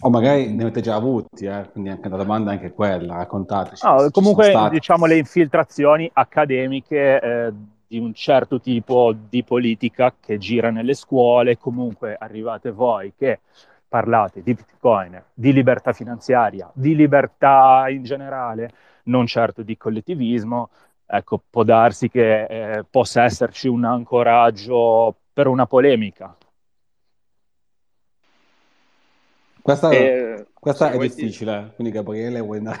O magari ne avete già avuti, eh? Quindi anche la domanda è anche quella, raccontateci. No, comunque diciamo le infiltrazioni accademiche eh, di un certo tipo di politica che gira nelle scuole, comunque arrivate voi che parlate di Bitcoin, di libertà finanziaria, di libertà in generale, non certo di colletivismo, ecco, può darsi che eh, possa esserci un ancoraggio per una polemica. Questa, eh, questa è difficile, ti... quindi Gabriele vuoi andare?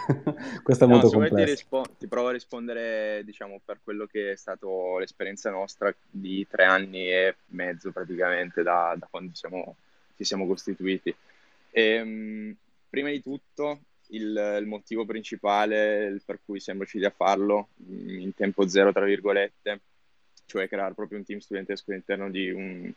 Questa è no, molto se complessa. Vuoi ti, rispo- ti provo a rispondere, diciamo, per quello che è stato l'esperienza nostra di tre anni e mezzo praticamente da, da quando siamo, ci siamo costituiti. E, mh, prima di tutto il, il motivo principale per cui siamo riusciti a farlo in tempo zero, tra virgolette, cioè creare proprio un team studentesco all'interno di un,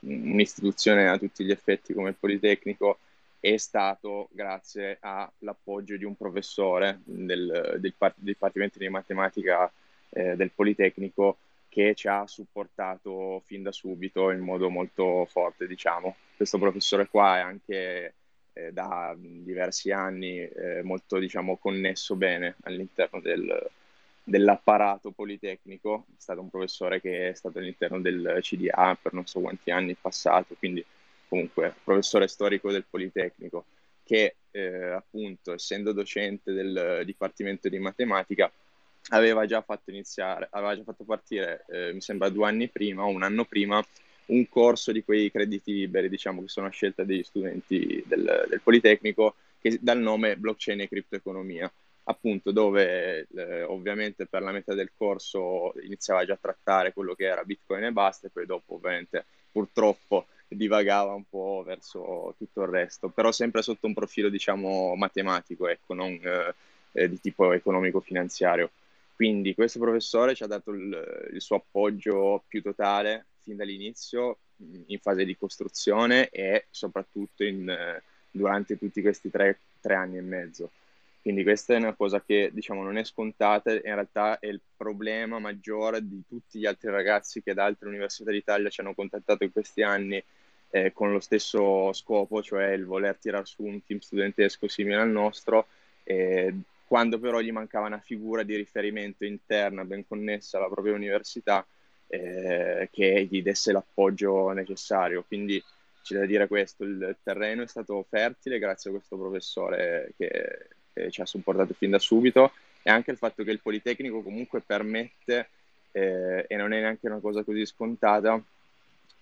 un'istituzione a tutti gli effetti come il Politecnico, è stato grazie all'appoggio di un professore del, del, del Dipartimento di Matematica eh, del Politecnico, che ci ha supportato fin da subito in modo molto forte, diciamo. Questo professore qua è anche eh, da diversi anni eh, molto, diciamo, connesso bene all'interno del, dell'apparato politecnico, è stato un professore che è stato all'interno del C D A per non so quanti anni in passato, quindi comunque professore storico del Politecnico, che eh, appunto essendo docente del Dipartimento di Matematica aveva già fatto iniziare, aveva già fatto partire, eh, mi sembra due anni prima o un anno prima, un corso di quei crediti liberi, diciamo, che sono a scelta degli studenti del, del Politecnico, che dal nome Blockchain e Criptoeconomia, appunto, dove eh, ovviamente per la metà del corso iniziava già a trattare quello che era Bitcoin e basta, e poi dopo ovviamente purtroppo divagava un po' verso tutto il resto, però sempre sotto un profilo, diciamo, matematico, ecco, non eh, di tipo economico-finanziario. Quindi questo professore ci ha dato il, il suo appoggio più totale fin dall'inizio, in fase di costruzione e soprattutto in, durante tutti questi tre, tre anni e mezzo. Quindi questa è una cosa che, diciamo, non è scontata, in realtà è il problema maggiore di tutti gli altri ragazzi che da altre università d'Italia ci hanno contattato in questi anni eh, con lo stesso scopo, cioè il voler tirar su un team studentesco simile al nostro, eh, quando però gli mancava una figura di riferimento interna ben connessa alla propria università eh, che gli desse l'appoggio necessario. Quindi c'è da dire questo, il terreno è stato fertile grazie a questo professore che... che ci ha supportato fin da subito, e anche il fatto che il Politecnico comunque permette, eh, e non è neanche una cosa così scontata,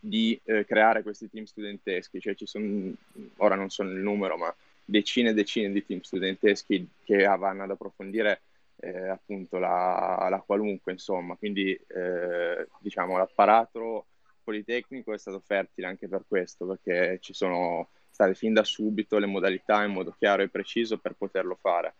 di eh, creare questi team studenteschi, cioè ci sono, ora non so il numero, ma decine e decine di team studenteschi che vanno ad approfondire eh, appunto la, la qualunque, insomma, quindi eh, diciamo l'apparato Politecnico è stato fertile anche per questo, perché ci sono state fin da subito le modalità in modo chiaro e preciso per poterlo fare.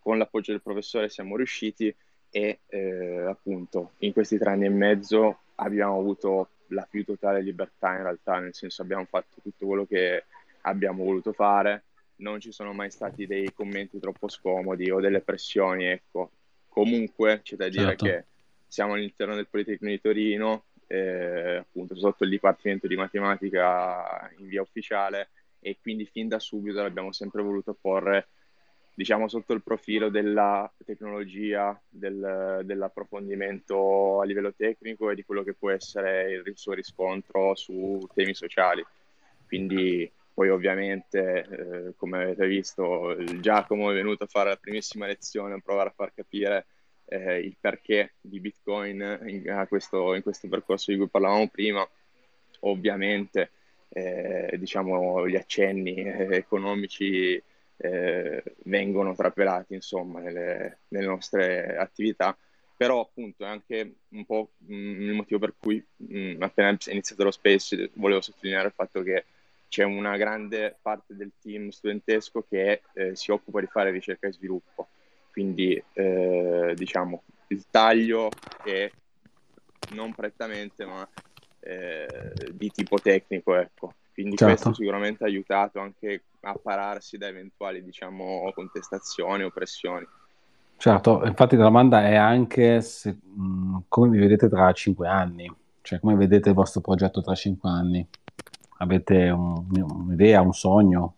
Con l'appoggio del professore siamo riusciti e eh, appunto in questi tre anni e mezzo abbiamo avuto la più totale libertà, in realtà, nel senso abbiamo fatto tutto quello che abbiamo voluto fare, non ci sono mai stati dei commenti troppo scomodi o delle pressioni, ecco. Comunque c'è da dire, certo, che siamo all'interno del Politecnico di Torino, eh, appunto sotto il Dipartimento di Matematica in via ufficiale, e quindi fin da subito l'abbiamo sempre voluto porre, diciamo, sotto il profilo della tecnologia, del, dell'approfondimento a livello tecnico e di quello che può essere il suo riscontro su temi sociali. Quindi poi ovviamente, eh, come avete visto, il Giacomo è venuto a fare la primissima lezione, a provare a far capire eh, il perché di Bitcoin in, a questo, in questo percorso di cui parlavamo prima. Ovviamente Eh, diciamo gli accenni eh, economici eh, vengono trapelati, insomma, nelle, nelle nostre attività, però appunto è anche un po' mh, il motivo per cui mh, appena è iniziato lo space volevo sottolineare il fatto che c'è una grande parte del team studentesco che eh, si occupa di fare ricerca e sviluppo, quindi eh, diciamo il taglio è non prettamente ma Eh, di tipo tecnico, ecco. Quindi certo. Questo sicuramente ha aiutato anche a pararsi da eventuali, diciamo, contestazioni o pressioni. Certo, infatti la domanda è anche se, come vi vedete tra cinque anni, cioè come vedete il vostro progetto tra cinque anni? Avete un, un'idea, un sogno?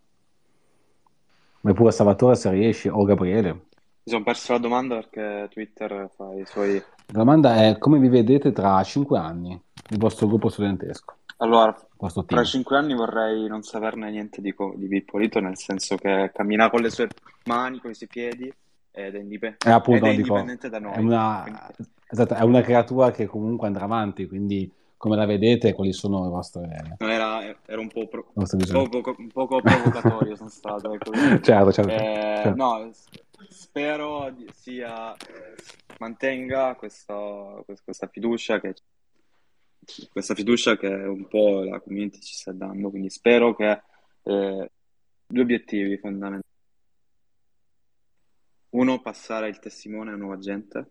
Oppure Salvatore, se riesci, o Gabriele. Mi sono perso la domanda perché Twitter fa i suoi... La domanda è come vi vedete tra cinque anni, il vostro gruppo studentesco? Allora, tra cinque anni vorrei non saperne niente di, di Bitpolito, nel senso che cammina con le sue mani, con i suoi piedi, ed è, indip- eh, appunto, ed è indipendente dico, da noi. È una, quindi... esatto, è una creatura che comunque andrà avanti, quindi come la vedete, quali sono le vostre... Non era, era un po' pro- poco, un poco provocatorio, sono stato. Ecco. Certo, certo, eh, certo. No, spero sia mantenga questo, questa fiducia che... questa fiducia che un po' la community ci sta dando, quindi spero che eh, due obiettivi fondamentali: uno, passare il testimone a nuova gente,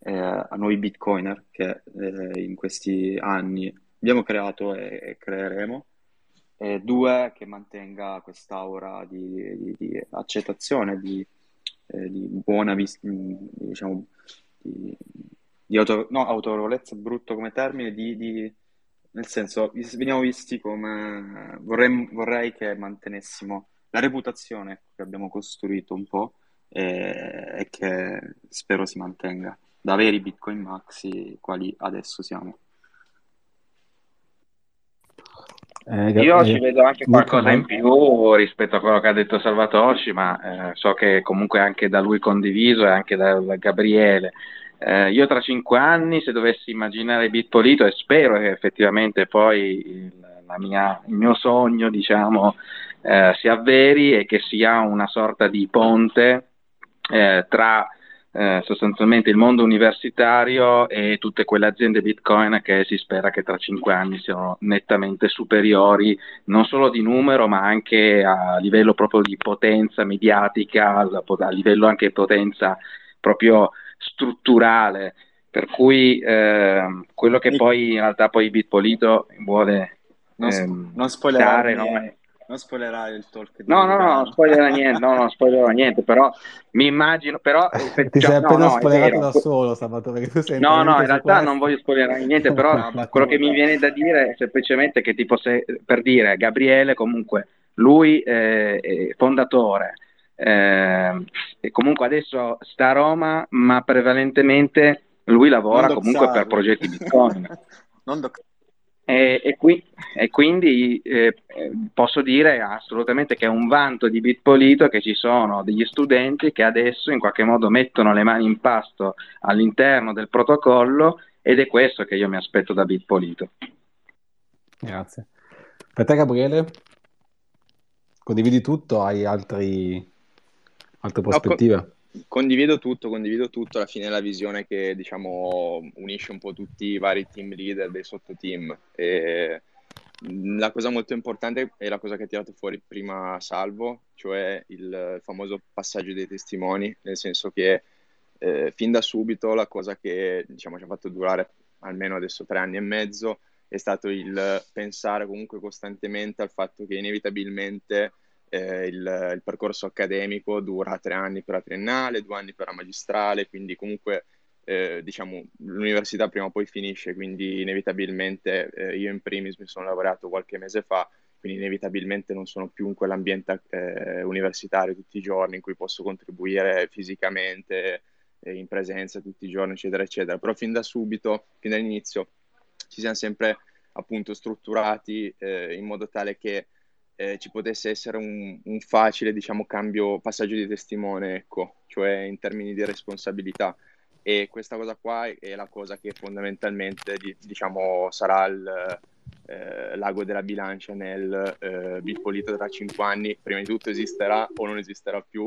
eh, a noi bitcoiner che eh, in questi anni abbiamo creato e, e creeremo, e due, che mantenga quest'aura di, di, di accettazione, di, eh, di buona vis- diciamo di, di auto, no, autorevolezza, brutto come termine, di, di, nel senso veniamo visti come, vorrei, vorrei che mantenessimo la reputazione che abbiamo costruito un po' e, e che spero si mantenga, da veri Bitcoin maxi quali adesso siamo. Eh, io eh, ci vedo anche qualcosa in più rispetto a quello che ha detto Salvatore, ma eh, so che comunque anche da lui condiviso e anche da, da Gabriele. Eh, io tra cinque anni, se dovessi immaginare Bitpolito, e spero che effettivamente poi il, la mia, il mio sogno, diciamo, eh, si avveri e che sia una sorta di ponte eh, tra eh, sostanzialmente il mondo universitario e tutte quelle aziende Bitcoin che si spera che tra cinque anni siano nettamente superiori, non solo di numero ma anche a livello proprio di potenza mediatica, a livello anche di potenza proprio strutturale, per cui eh, quello che poi in realtà poi Bitpolito vuole non, sp- ehm, non spoilerare dare, niente, no? Non spoilerare il talk di no no no non spoilerà niente no non spoilerò niente però mi immagino però ti cioè, sei no, appena no, spoilerato da solo Salvatore, che tu sei no no in realtà questo. Non voglio spoilerare niente però no, quello che mi viene da dire è semplicemente che tipo se, per dire Gabriele comunque lui è, è fondatore. Eh, e comunque adesso sta a Roma, ma prevalentemente lui lavora comunque per progetti Bitcoin. Non doc- e, e, qui, e quindi eh, posso dire assolutamente che è un vanto di Bitpolito che ci sono degli studenti che adesso in qualche modo mettono le mani in pasto all'interno del protocollo, ed è questo che io mi aspetto da Bitpolito. Grazie. Per te Gabriele? Condividi tutto? Hai altri... altre prospettive? No, con- condivido tutto, condivido tutto, alla fine è la visione che, diciamo, unisce un po' tutti i vari team leader dei sottoteam. E la cosa molto importante è la cosa che ha tirato fuori prima Salvo, cioè il famoso passaggio dei testimoni, nel senso che eh, fin da subito la cosa che, diciamo, ci ha fatto durare almeno adesso tre anni e mezzo è stato il pensare comunque costantemente al fatto che inevitabilmente Eh, il, il percorso accademico dura tre anni per la triennale, due anni per la magistrale, quindi comunque eh, diciamo l'università prima o poi finisce, quindi inevitabilmente eh, io in primis mi sono laureato qualche mese fa, quindi inevitabilmente non sono più in quell'ambiente eh, universitario tutti i giorni in cui posso contribuire fisicamente, eh, in presenza tutti i giorni, eccetera, eccetera. Però fin da subito, fin dall'inizio, ci siamo sempre appunto strutturati eh, in modo tale che Eh, ci potesse essere un, un facile, diciamo, cambio, passaggio di testimone, ecco, cioè in termini di responsabilità, e questa cosa qua è la cosa che fondamentalmente, diciamo, sarà il eh, l'ago della bilancia nel eh, Bitpolito tra cinque anni. Prima di tutto esisterà o non esisterà più,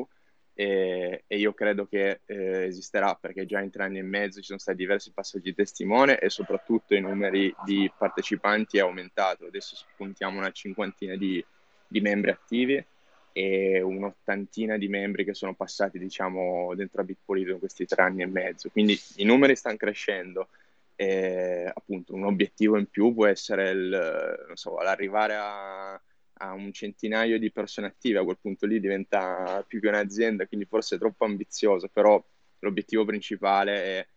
e, e io credo che eh, esisterà, perché già in tre anni e mezzo ci sono stati diversi passaggi di testimone e soprattutto i numeri di partecipanti è aumentato, adesso puntiamo una cinquantina di di membri attivi e un'ottantina di membri che sono passati, diciamo, dentro a Bitpolito in questi tre anni e mezzo, quindi i numeri stanno crescendo e appunto un obiettivo in più può essere il, non so, l'arrivare a a un centinaio di persone attive, a quel punto lì diventa più che un'azienda, quindi forse è troppo ambizioso, però l'obiettivo principale è,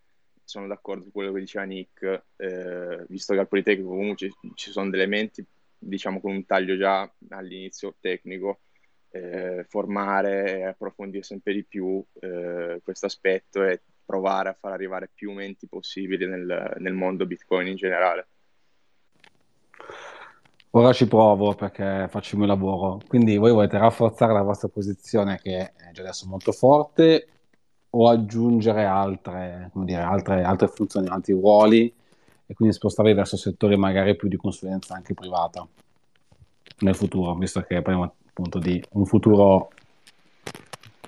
sono d'accordo su quello che diceva Nick, eh, visto che al Politecnico comunque ci, ci sono delle menti, diciamo, con un taglio già all'inizio tecnico, eh, formare e approfondire sempre di più eh, questo aspetto e provare a far arrivare più menti possibili nel, nel mondo Bitcoin in generale. Ora ci provo perché faccio il mio lavoro. Quindi voi volete rafforzare la vostra posizione, che è già adesso molto forte, o aggiungere altre, come dire, altre, altre funzioni, altri ruoli, e quindi spostarvi verso settori magari più di consulenza anche privata nel futuro, visto che parliamo appunto di un futuro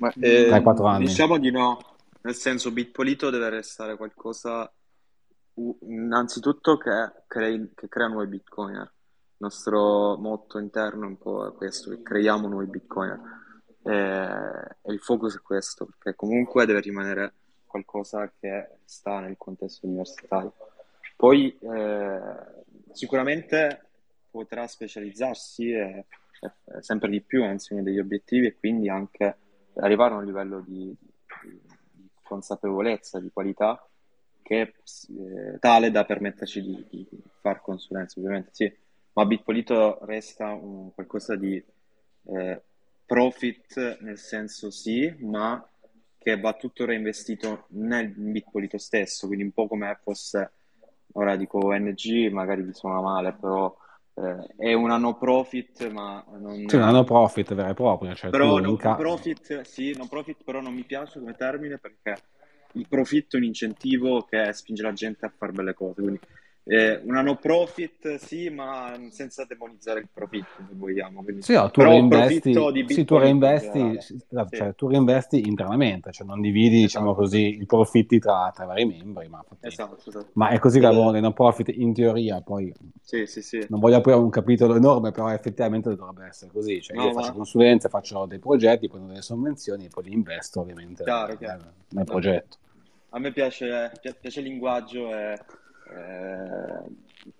ma, eh, tre quattro anni. Diciamo di no, nel senso Bitpolito deve restare qualcosa innanzitutto che, crei, che crea nuovi bitcoiner. Il nostro motto interno un po' è questo, che creiamo nuovi bitcoiner, e, e il focus è questo, perché comunque deve rimanere qualcosa che sta nel contesto universitario. Poi eh, sicuramente potrà specializzarsi e, e, e sempre di più, anzi uno degli obiettivi, e quindi anche arrivare a un livello di, di, di consapevolezza, di qualità, che è eh, tale da permetterci di, di far consulenza, ovviamente sì. Ma Bitpolito resta un qualcosa di eh, profit, nel senso sì, ma che va tutto reinvestito nel Bitpolito stesso, quindi un po' come fosse, ora dico O N G, magari vi suona male, però eh, è una no profit, ma non... Sì, una no profit vera e propria. Cioè però non ca- profit, sì, no profit, però non mi piace come termine, perché il profitto è un incentivo che spinge la gente a fare belle cose, quindi... Eh, una no profit sì, ma senza demonizzare il profitto, se vogliamo. Quindi, sì, no, tu reinvesti, di sì, tu reinvesti, cioè, sì. tu reinvesti internamente, cioè non dividi, esatto, diciamo così, i profitti tra, tra i vari membri, ma, esatto, esatto. ma è così che abbiamo dei no profit in teoria. Poi sì, sì, sì. non voglio aprire un capitolo enorme, però effettivamente dovrebbe essere così, cioè, no, io ma... faccio consulenza, faccio dei progetti, prendo delle sovvenzioni e poi li investo ovviamente chiaro, nel, chiaro. nel, nel no. progetto. A me piace, piace il linguaggio e...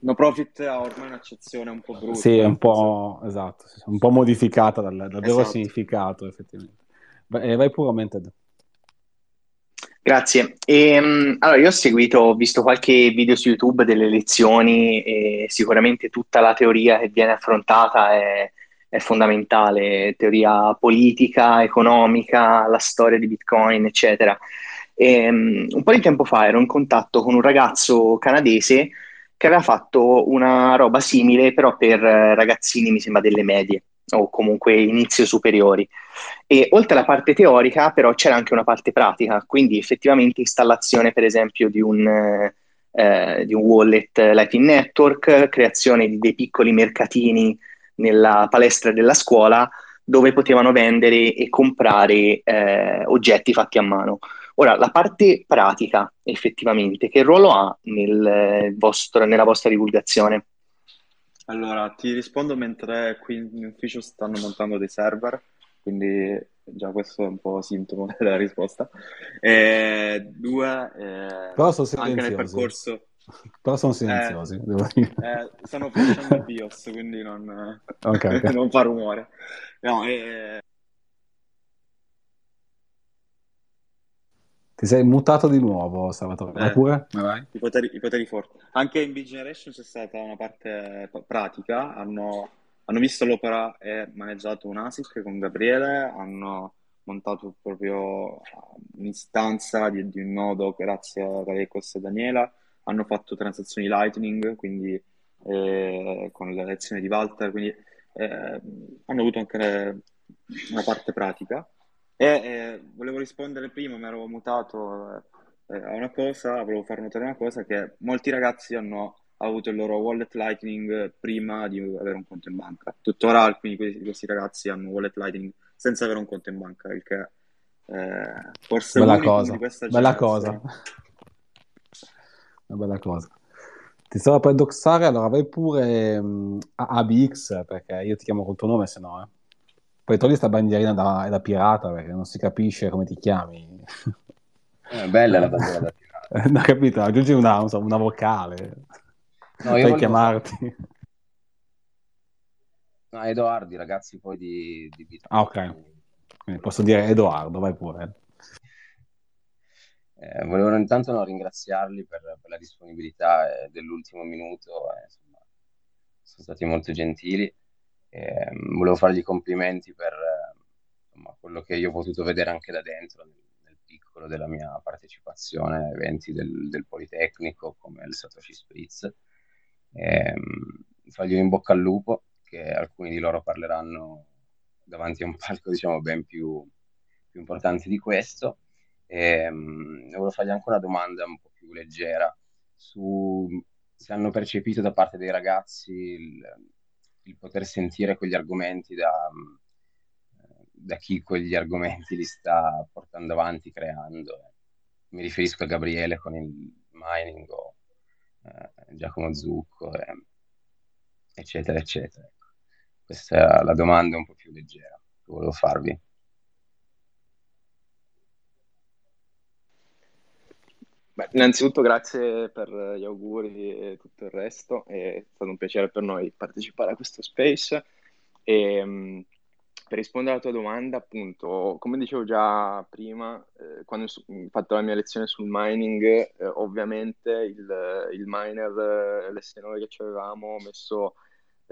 no profit ha ormai un'accezione un po' brutta, sì, è un po' esatto, sì, un po' modificata dal, dal esatto. vero significato, effettivamente. Vai, vai pure, Mented. Grazie. Ehm, allora, io ho seguito, ho visto qualche video su YouTube delle lezioni e sicuramente tutta la teoria che viene affrontata è, è fondamentale, teoria politica, economica, la storia di Bitcoin, eccetera. E, um, un po' di tempo fa ero in contatto con un ragazzo canadese che aveva fatto una roba simile, però per ragazzini, mi sembra, delle medie o comunque inizio superiori, e oltre alla parte teorica però c'era anche una parte pratica, quindi effettivamente installazione per esempio di un, eh, di un wallet Lightning Network, creazione di dei piccoli mercatini nella palestra della scuola dove potevano vendere e comprare eh, oggetti fatti a mano. Ora, la parte pratica, effettivamente, che ruolo ha nel vostro, nella vostra divulgazione? Allora, ti rispondo mentre qui in ufficio stanno montando dei server, quindi già questo è un po' sintomo della risposta. E, due, eh, Però sono silenziosi. Anche nel percorso... Però sono silenziosi. Eh, devo dire. Eh, stanno facendo il BIOS, quindi non, okay, okay. non fa rumore. No, eh, Ti sei mutato di nuovo, Salvatore. Eh, pure? Vai. I poteri, i poteri forti. Anche in Big Generation c'è stata una parte pratica. Hanno, hanno visto l'opera e maneggiato un ASIC con Gabriele. Hanno montato proprio un'istanza di, di un nodo grazie a Recos e Daniela. Hanno fatto transazioni Lightning, quindi eh, con la lezione di Walter. Quindi eh, hanno avuto anche una parte pratica. E eh, volevo rispondere prima, mi ero mutato eh, a una cosa, volevo far notare una cosa, che molti ragazzi hanno avuto il loro wallet Lightning prima di avere un conto in banca. Tuttora alcuni di questi ragazzi hanno wallet Lightning senza avere un conto in banca, il che eh, forse è unico di questa bella generazione. Cosa. Una bella cosa. Ti stavo per doxare, allora vai pure mh, a A B X, perché io ti chiamo col tuo nome, se no, eh. Poi togli sta bandierina da, da pirata, perché non si capisce come ti chiami. È eh, bella la bandiera da pirata. No, capito? Aggiungi una, non so, una vocale. No, io per chiamarti. No, Edoardi, ragazzi poi di, di Bitcoin. Ah, ok. Quindi posso dire Edoardo, vai pure. Eh, volevo intanto no, ringraziarli per, per la disponibilità eh, dell'ultimo minuto, eh, insomma, sono stati molto gentili. Eh, volevo fargli i complimenti per eh, insomma, quello che io ho potuto vedere anche da dentro, nel, nel piccolo della mia partecipazione a eventi del, del Politecnico come il Satoshi Spritz. Eh, fargli in bocca al lupo, che alcuni di loro parleranno davanti a un palco diciamo ben più, più importante di questo. E um, volevo fargli anche una domanda un po' più leggera su se hanno percepito da parte dei ragazzi il, il poter sentire quegli argomenti da, da chi quegli argomenti li sta portando avanti, creando. Mi riferisco a Gabriele con il mining o eh, Giacomo Zucco, eh, eccetera eccetera. Questa è la domanda un po' più leggera che volevo farvi. Beh, innanzitutto grazie per gli auguri e tutto il resto, è stato un piacere per noi partecipare a questo space. E, per rispondere alla tua domanda, appunto, come dicevo già prima, eh, quando ho fatto la mia lezione sul mining, eh, ovviamente il, il miner, l'esse nove che ci avevamo messo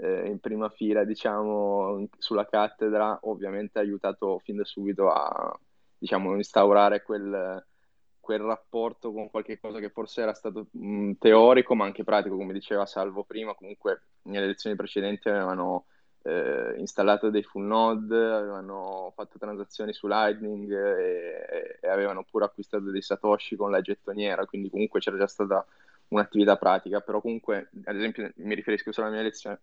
in prima fila, diciamo, sulla cattedra, ovviamente ha aiutato fin da subito a, diciamo, instaurare quel, quel rapporto con qualche cosa che forse era stato mh, teorico, ma anche pratico, come diceva Salvo prima. Comunque nelle lezioni precedenti avevano eh, installato dei full node, avevano fatto transazioni su Lightning e, e avevano pure acquistato dei Satoshi con la gettoniera, quindi comunque c'era già stata un'attività pratica. Però comunque, ad esempio, mi riferisco solo alla mia lezione,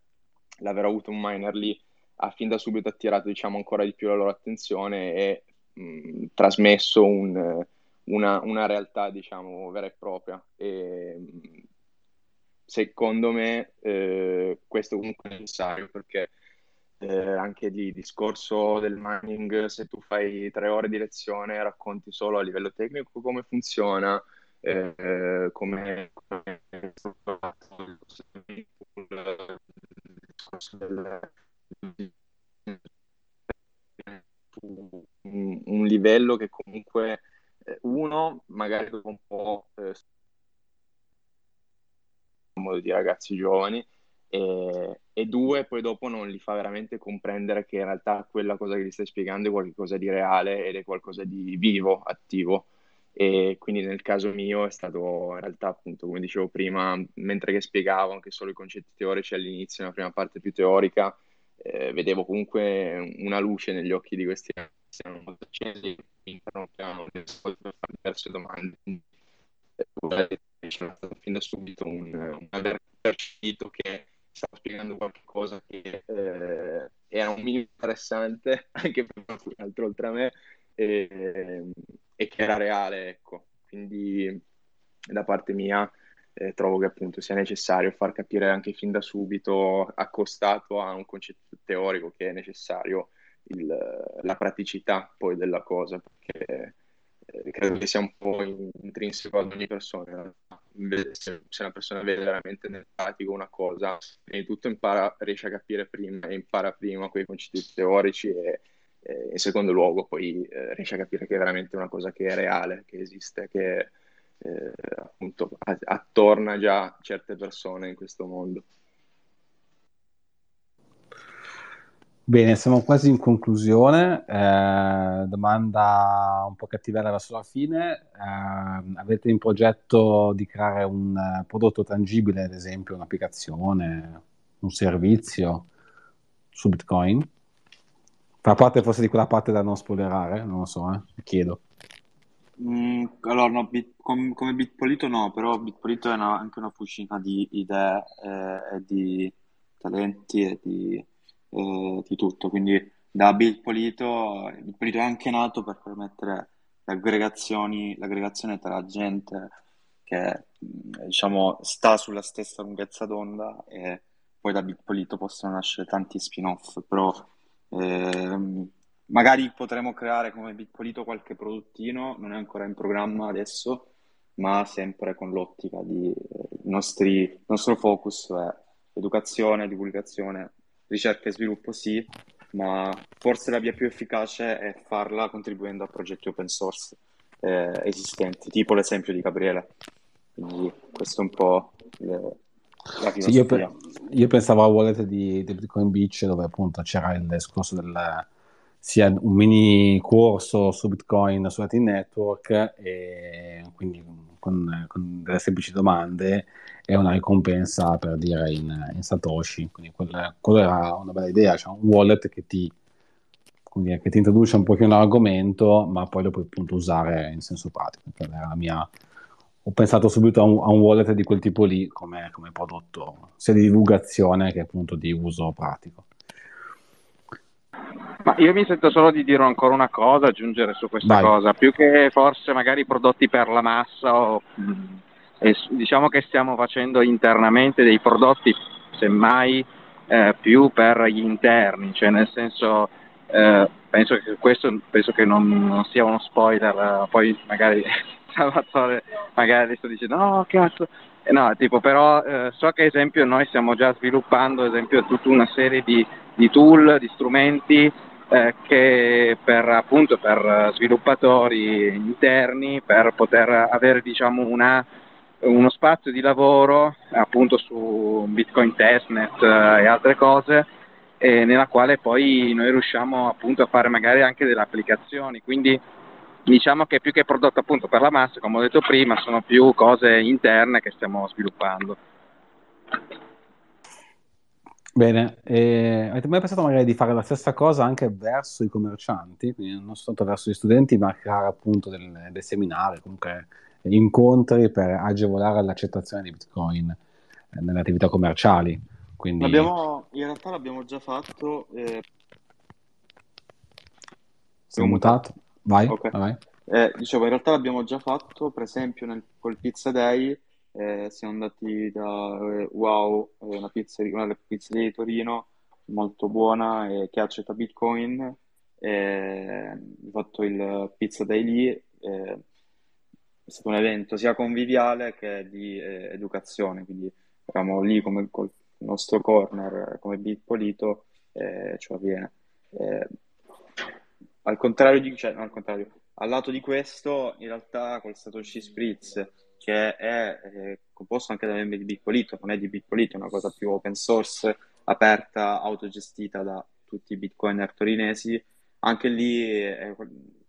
l'aver avuto un miner lì ha fin da subito attirato, diciamo, ancora di più la loro attenzione e mh, trasmesso un, una, una realtà, diciamo, vera e propria. E secondo me eh, questo comunque è necessario, perché eh, anche lì il discorso del mining, se tu fai tre ore di lezione racconti solo a livello tecnico come funziona, eh, come è strutturato il un livello che comunque uno magari dopo un po' eh, modo di ragazzi giovani e, e due poi dopo non li fa veramente comprendere che in realtà quella cosa che gli stai spiegando è qualcosa di reale ed è qualcosa di vivo, attivo. E quindi nel caso mio è stato, in realtà, appunto, come dicevo prima, mentre che spiegavo anche solo i concetti teorici all'inizio, nella prima parte più teorica, eh, vedevo comunque una luce negli occhi di questi ragazzi, erano molto accesi, mi interrompevano per fare diverse domande. C'è stato fin da subito un, un aver percepito che stavo spiegando qualcosa che eh, era un minimo interessante anche per qualcun altro oltre a me, e, e che era reale, ecco. Quindi da parte mia eh, trovo che appunto sia necessario far capire anche fin da subito, accostato a un concetto teorico, che è necessario il, la praticità poi della cosa, perché eh, credo che sia un po' intrinseco ad ogni persona. Se una persona vede veramente nel pratico una cosa, prima di tutto impara, riesce a capire prima e impara prima quei concetti teorici e Eh, in secondo luogo poi eh, riesce a capire che è veramente una cosa che è reale, che esiste, che eh, appunto a- attorna già certe persone in questo mondo. Bene, siamo quasi in conclusione. Eh, domanda un po' cattivella verso la fine. Eh, avete in progetto di creare un prodotto tangibile, ad esempio un'applicazione, un servizio su Bitcoin? Fa parte forse di quella parte da non spoilerare, non lo so, eh, chiedo. Mm, allora, no, bit, com, come Bitpolito no, però Bitpolito è una, anche una fucina di idee, eh, e di talenti e di, eh, di tutto. Quindi da Bitpolito, Bitpolito è anche nato per permettere le aggregazioni, l'aggregazione tra gente che, diciamo, sta sulla stessa lunghezza d'onda, e poi da Bitpolito possono nascere tanti spin-off, però... Eh, magari potremo creare come Bitpolito qualche prodottino, non è ancora in programma adesso, ma sempre con l'ottica di eh, nostri, il nostro focus è educazione, divulgazione ricerca e sviluppo sì, ma forse la via più efficace è farla contribuendo a progetti open source eh, esistenti, tipo l'esempio di Gabriele. Quindi questo è un po' le, la sì, io, pe- io pensavo a wallet di, di Bitcoin Beach, dove appunto c'era il discorso del sia un mini corso su Bitcoin, su Lightning Network, e quindi con, con delle semplici domande e una ricompensa, per dire, in, in Satoshi. Quindi quella, quella era una bella idea, cioè un wallet che ti, quindi, che ti introduce un pochino l'argomento, ma poi lo puoi appunto usare in senso pratico. Era la mia... Ho pensato subito a un, a un wallet di quel tipo lì come, come prodotto sia di divulgazione che appunto di uso pratico. Ma io mi sento solo di dire ancora una cosa, aggiungere su questa Vai. cosa, più che forse magari prodotti per la massa, o, eh, diciamo che stiamo facendo internamente dei prodotti semmai eh, più per gli interni, cioè nel senso eh, penso che questo penso che non, non sia uno spoiler, poi magari Salvatore magari sto dicendo no cazzo, eh, no tipo però eh, so che esempio noi stiamo già sviluppando esempio tutta una serie di, di tool, di strumenti Eh, che per appunto per sviluppatori interni, per poter avere diciamo una, uno spazio di lavoro appunto su Bitcoin Testnet eh, e altre cose, eh, nella quale poi noi riusciamo appunto a fare magari anche delle applicazioni, quindi diciamo che più che prodotto appunto per la massa, come ho detto prima, sono più cose interne che stiamo sviluppando. Bene, e avete mai pensato magari di fare la stessa cosa anche verso i commercianti, quindi non soltanto verso gli studenti, ma creare appunto del, del seminari, comunque incontri per agevolare l'accettazione di Bitcoin eh, nelle attività commerciali? Quindi... L'abbiamo, in realtà l'abbiamo già fatto. Eh... Sei mutato? Vai, okay. vai. Eh, dicevo, in realtà l'abbiamo già fatto, per esempio nel, col Pizza Day. Eh, siamo andati da eh, Wow, eh, una pizza una delle pizzerie di Torino molto buona e eh, che accetta Bitcoin. Eh, ho fatto il Pizza Day lì, eh, è stato un evento sia conviviale che di eh, educazione, quindi eravamo lì come col nostro corner, come Bitpolito, eh, ci avviene. Eh, al contrario di, cioè, no, al contrario, al lato di questo, in realtà col Satoshi Spritz, che è eh, composto anche da membri di Bitpolito, non è di Bitpolito, è una cosa più open source, aperta, autogestita da tutti i bitcoiner torinesi. Anche lì eh,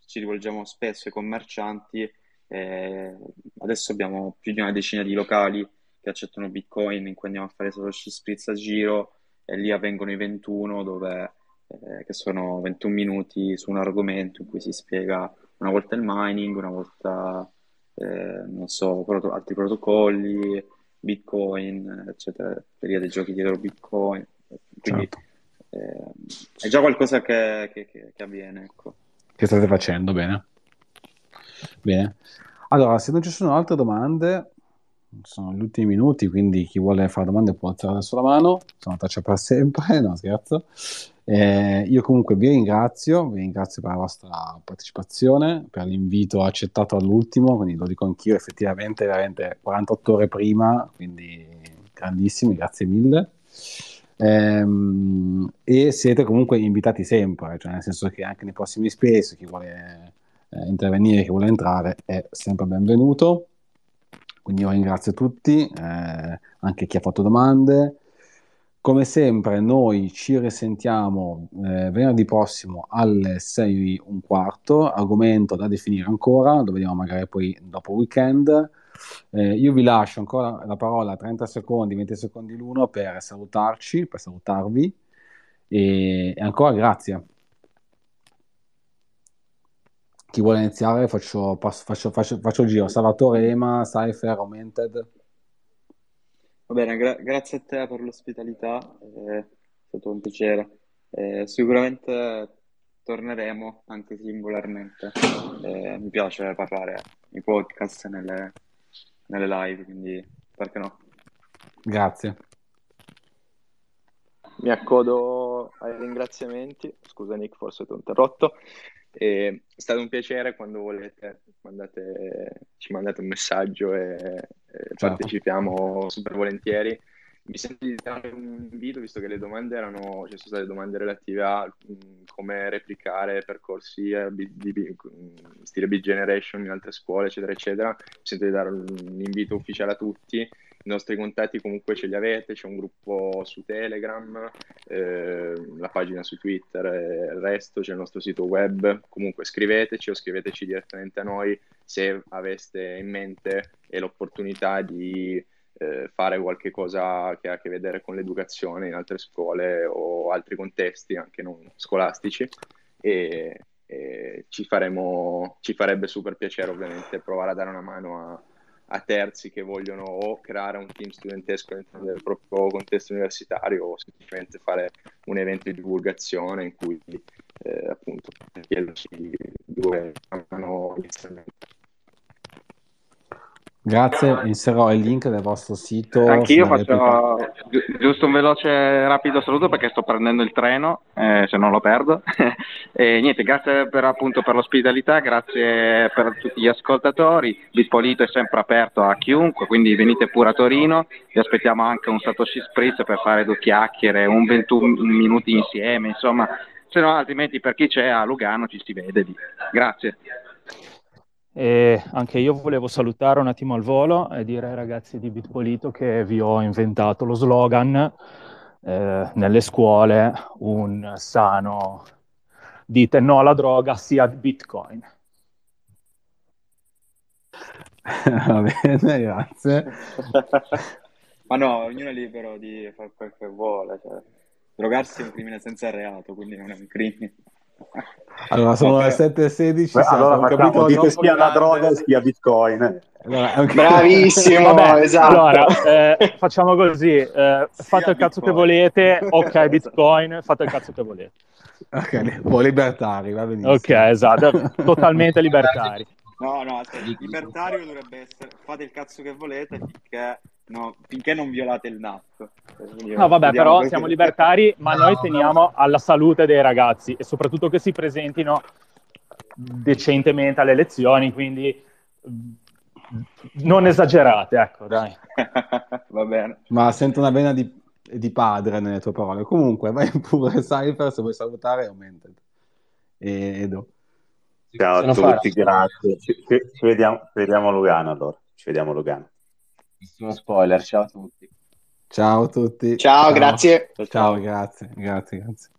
ci rivolgiamo spesso ai commercianti, eh, adesso abbiamo più di una decina di locali che accettano Bitcoin, in cui andiamo a fare Satoshi Spritz a giro, e lì avvengono i ventuno, dove, eh, che sono ventuno minuti su un argomento in cui si spiega una volta il mining, una volta... Eh, non so, proto- altri protocolli, Bitcoin, eccetera, per via dei giochi dietro Bitcoin, quindi certo. eh, è già qualcosa che, che, che, che avviene, ecco. Che state facendo, bene. Bene. Allora, se non ci sono altre domande, sono gli ultimi minuti, quindi chi vuole fare domande può alzare adesso la mano, sono taccia per sempre, no scherzo. Eh, io comunque vi ringrazio, vi ringrazio per la vostra partecipazione, per l'invito accettato all'ultimo, quindi lo dico anch'io, effettivamente veramente quarantotto ore prima, quindi grandissimi, grazie mille. Eh, e siete comunque invitati sempre, cioè nel senso che anche nei prossimi space chi vuole eh, intervenire, chi vuole entrare è sempre benvenuto. Quindi io ringrazio tutti, eh, anche chi ha fatto domande. Come sempre noi ci risentiamo eh, venerdì prossimo alle sei e un quarto, argomento da definire ancora, lo vediamo magari poi dopo weekend. Eh, io vi lascio ancora la parola trenta secondi, venti secondi l'uno per salutarci, per salutarvi e, e ancora grazie. Chi vuole iniziare faccio, passo, faccio, faccio, faccio il giro. Salvatore, Ema, Cypher, Aumented. Va bene, gra- grazie a te per l'ospitalità, eh, è stato un piacere. Eh, sicuramente torneremo anche singolarmente. Eh, mi piace parlare in podcast e nelle, nelle live, quindi perché no? Grazie. Mi accodo ai ringraziamenti. Scusa Nick, forse ti ho interrotto. È stato un piacere, quando volete mandate, ci mandate un messaggio e, e partecipiamo super volentieri. mi sento di dare un invito, visto che le domande erano, ci sono state domande relative a mh, come replicare percorsi eh, di, di mh, stile Big Generation in altre scuole, eccetera, eccetera. Mi sento di dare un, un invito ufficiale a tutti. I nostri contatti comunque ce li avete, c'è un gruppo su Telegram, eh, la pagina su Twitter e il resto, c'è il nostro sito web. Comunque scriveteci o scriveteci direttamente a noi se aveste in mente e l'opportunità di eh, fare qualche cosa che ha a che vedere con l'educazione in altre scuole o altri contesti anche non scolastici, e, e ci faremo, ci farebbe super piacere ovviamente provare a dare una mano a a terzi che vogliono o creare un team studentesco all'interno del proprio contesto universitario o semplicemente fare un evento di divulgazione in cui eh, appunto chiedoci due mano. Grazie, inserirò il link del vostro sito. Anch'io faccio gi- giusto un veloce rapido saluto perché sto prendendo il treno, eh, se non lo perdo. E niente, grazie per appunto per l'ospitalità, grazie per tutti gli ascoltatori. Bitpolito è sempre aperto a chiunque, quindi venite pure a Torino. Vi aspettiamo anche un Satoshi Spritz per fare due chiacchiere, un ventuno minuti insieme, insomma. Se no, altrimenti per chi c'è a Lugano ci si vede lì. Grazie. E anche io volevo salutare un attimo al volo e dire ai ragazzi di Bitpolito che vi ho inventato lo slogan eh, nelle scuole, un sano dite no alla droga sia Bitcoin. Va bene, grazie. Ma no, ognuno è libero di fare quel che vuole, cioè, drogarsi è un crimine senza reato, quindi non è un crimine. Allora sono okay. Le sette e sedici. Beh, allora ho capito, dite sia la droga sia Bitcoin. Allora, okay. Bravissimo. Vabbè, esatto. Allora eh, facciamo così, eh, fate il cazzo Bitcoin. Che volete, ok Bitcoin, fate il cazzo che volete. Ok, un po' libertari, va benissimo. Ok, esatto, totalmente libertari. No, no, aspetta, libertario dovrebbe essere fate il cazzo che volete finché, no, finché non violate il N A P. No, vabbè, però siamo libertari, ma no, noi teniamo no. alla salute dei ragazzi e soprattutto che si presentino decentemente alle lezioni, quindi non esagerate, ecco, dai. Va bene. Ma sento una vena di, di padre nelle tue parole. Comunque, vai pure, Cypher, se vuoi salutare, aumenta. Edo. Ciao a tutti, grazie. Ci, ci, vediamo, ci vediamo a Lugano, allora. Ci vediamo a Lugano. Nessuno spoiler, ciao a tutti. Ciao a tutti. Ciao, ciao. Grazie. Ciao, ciao, grazie, grazie, grazie.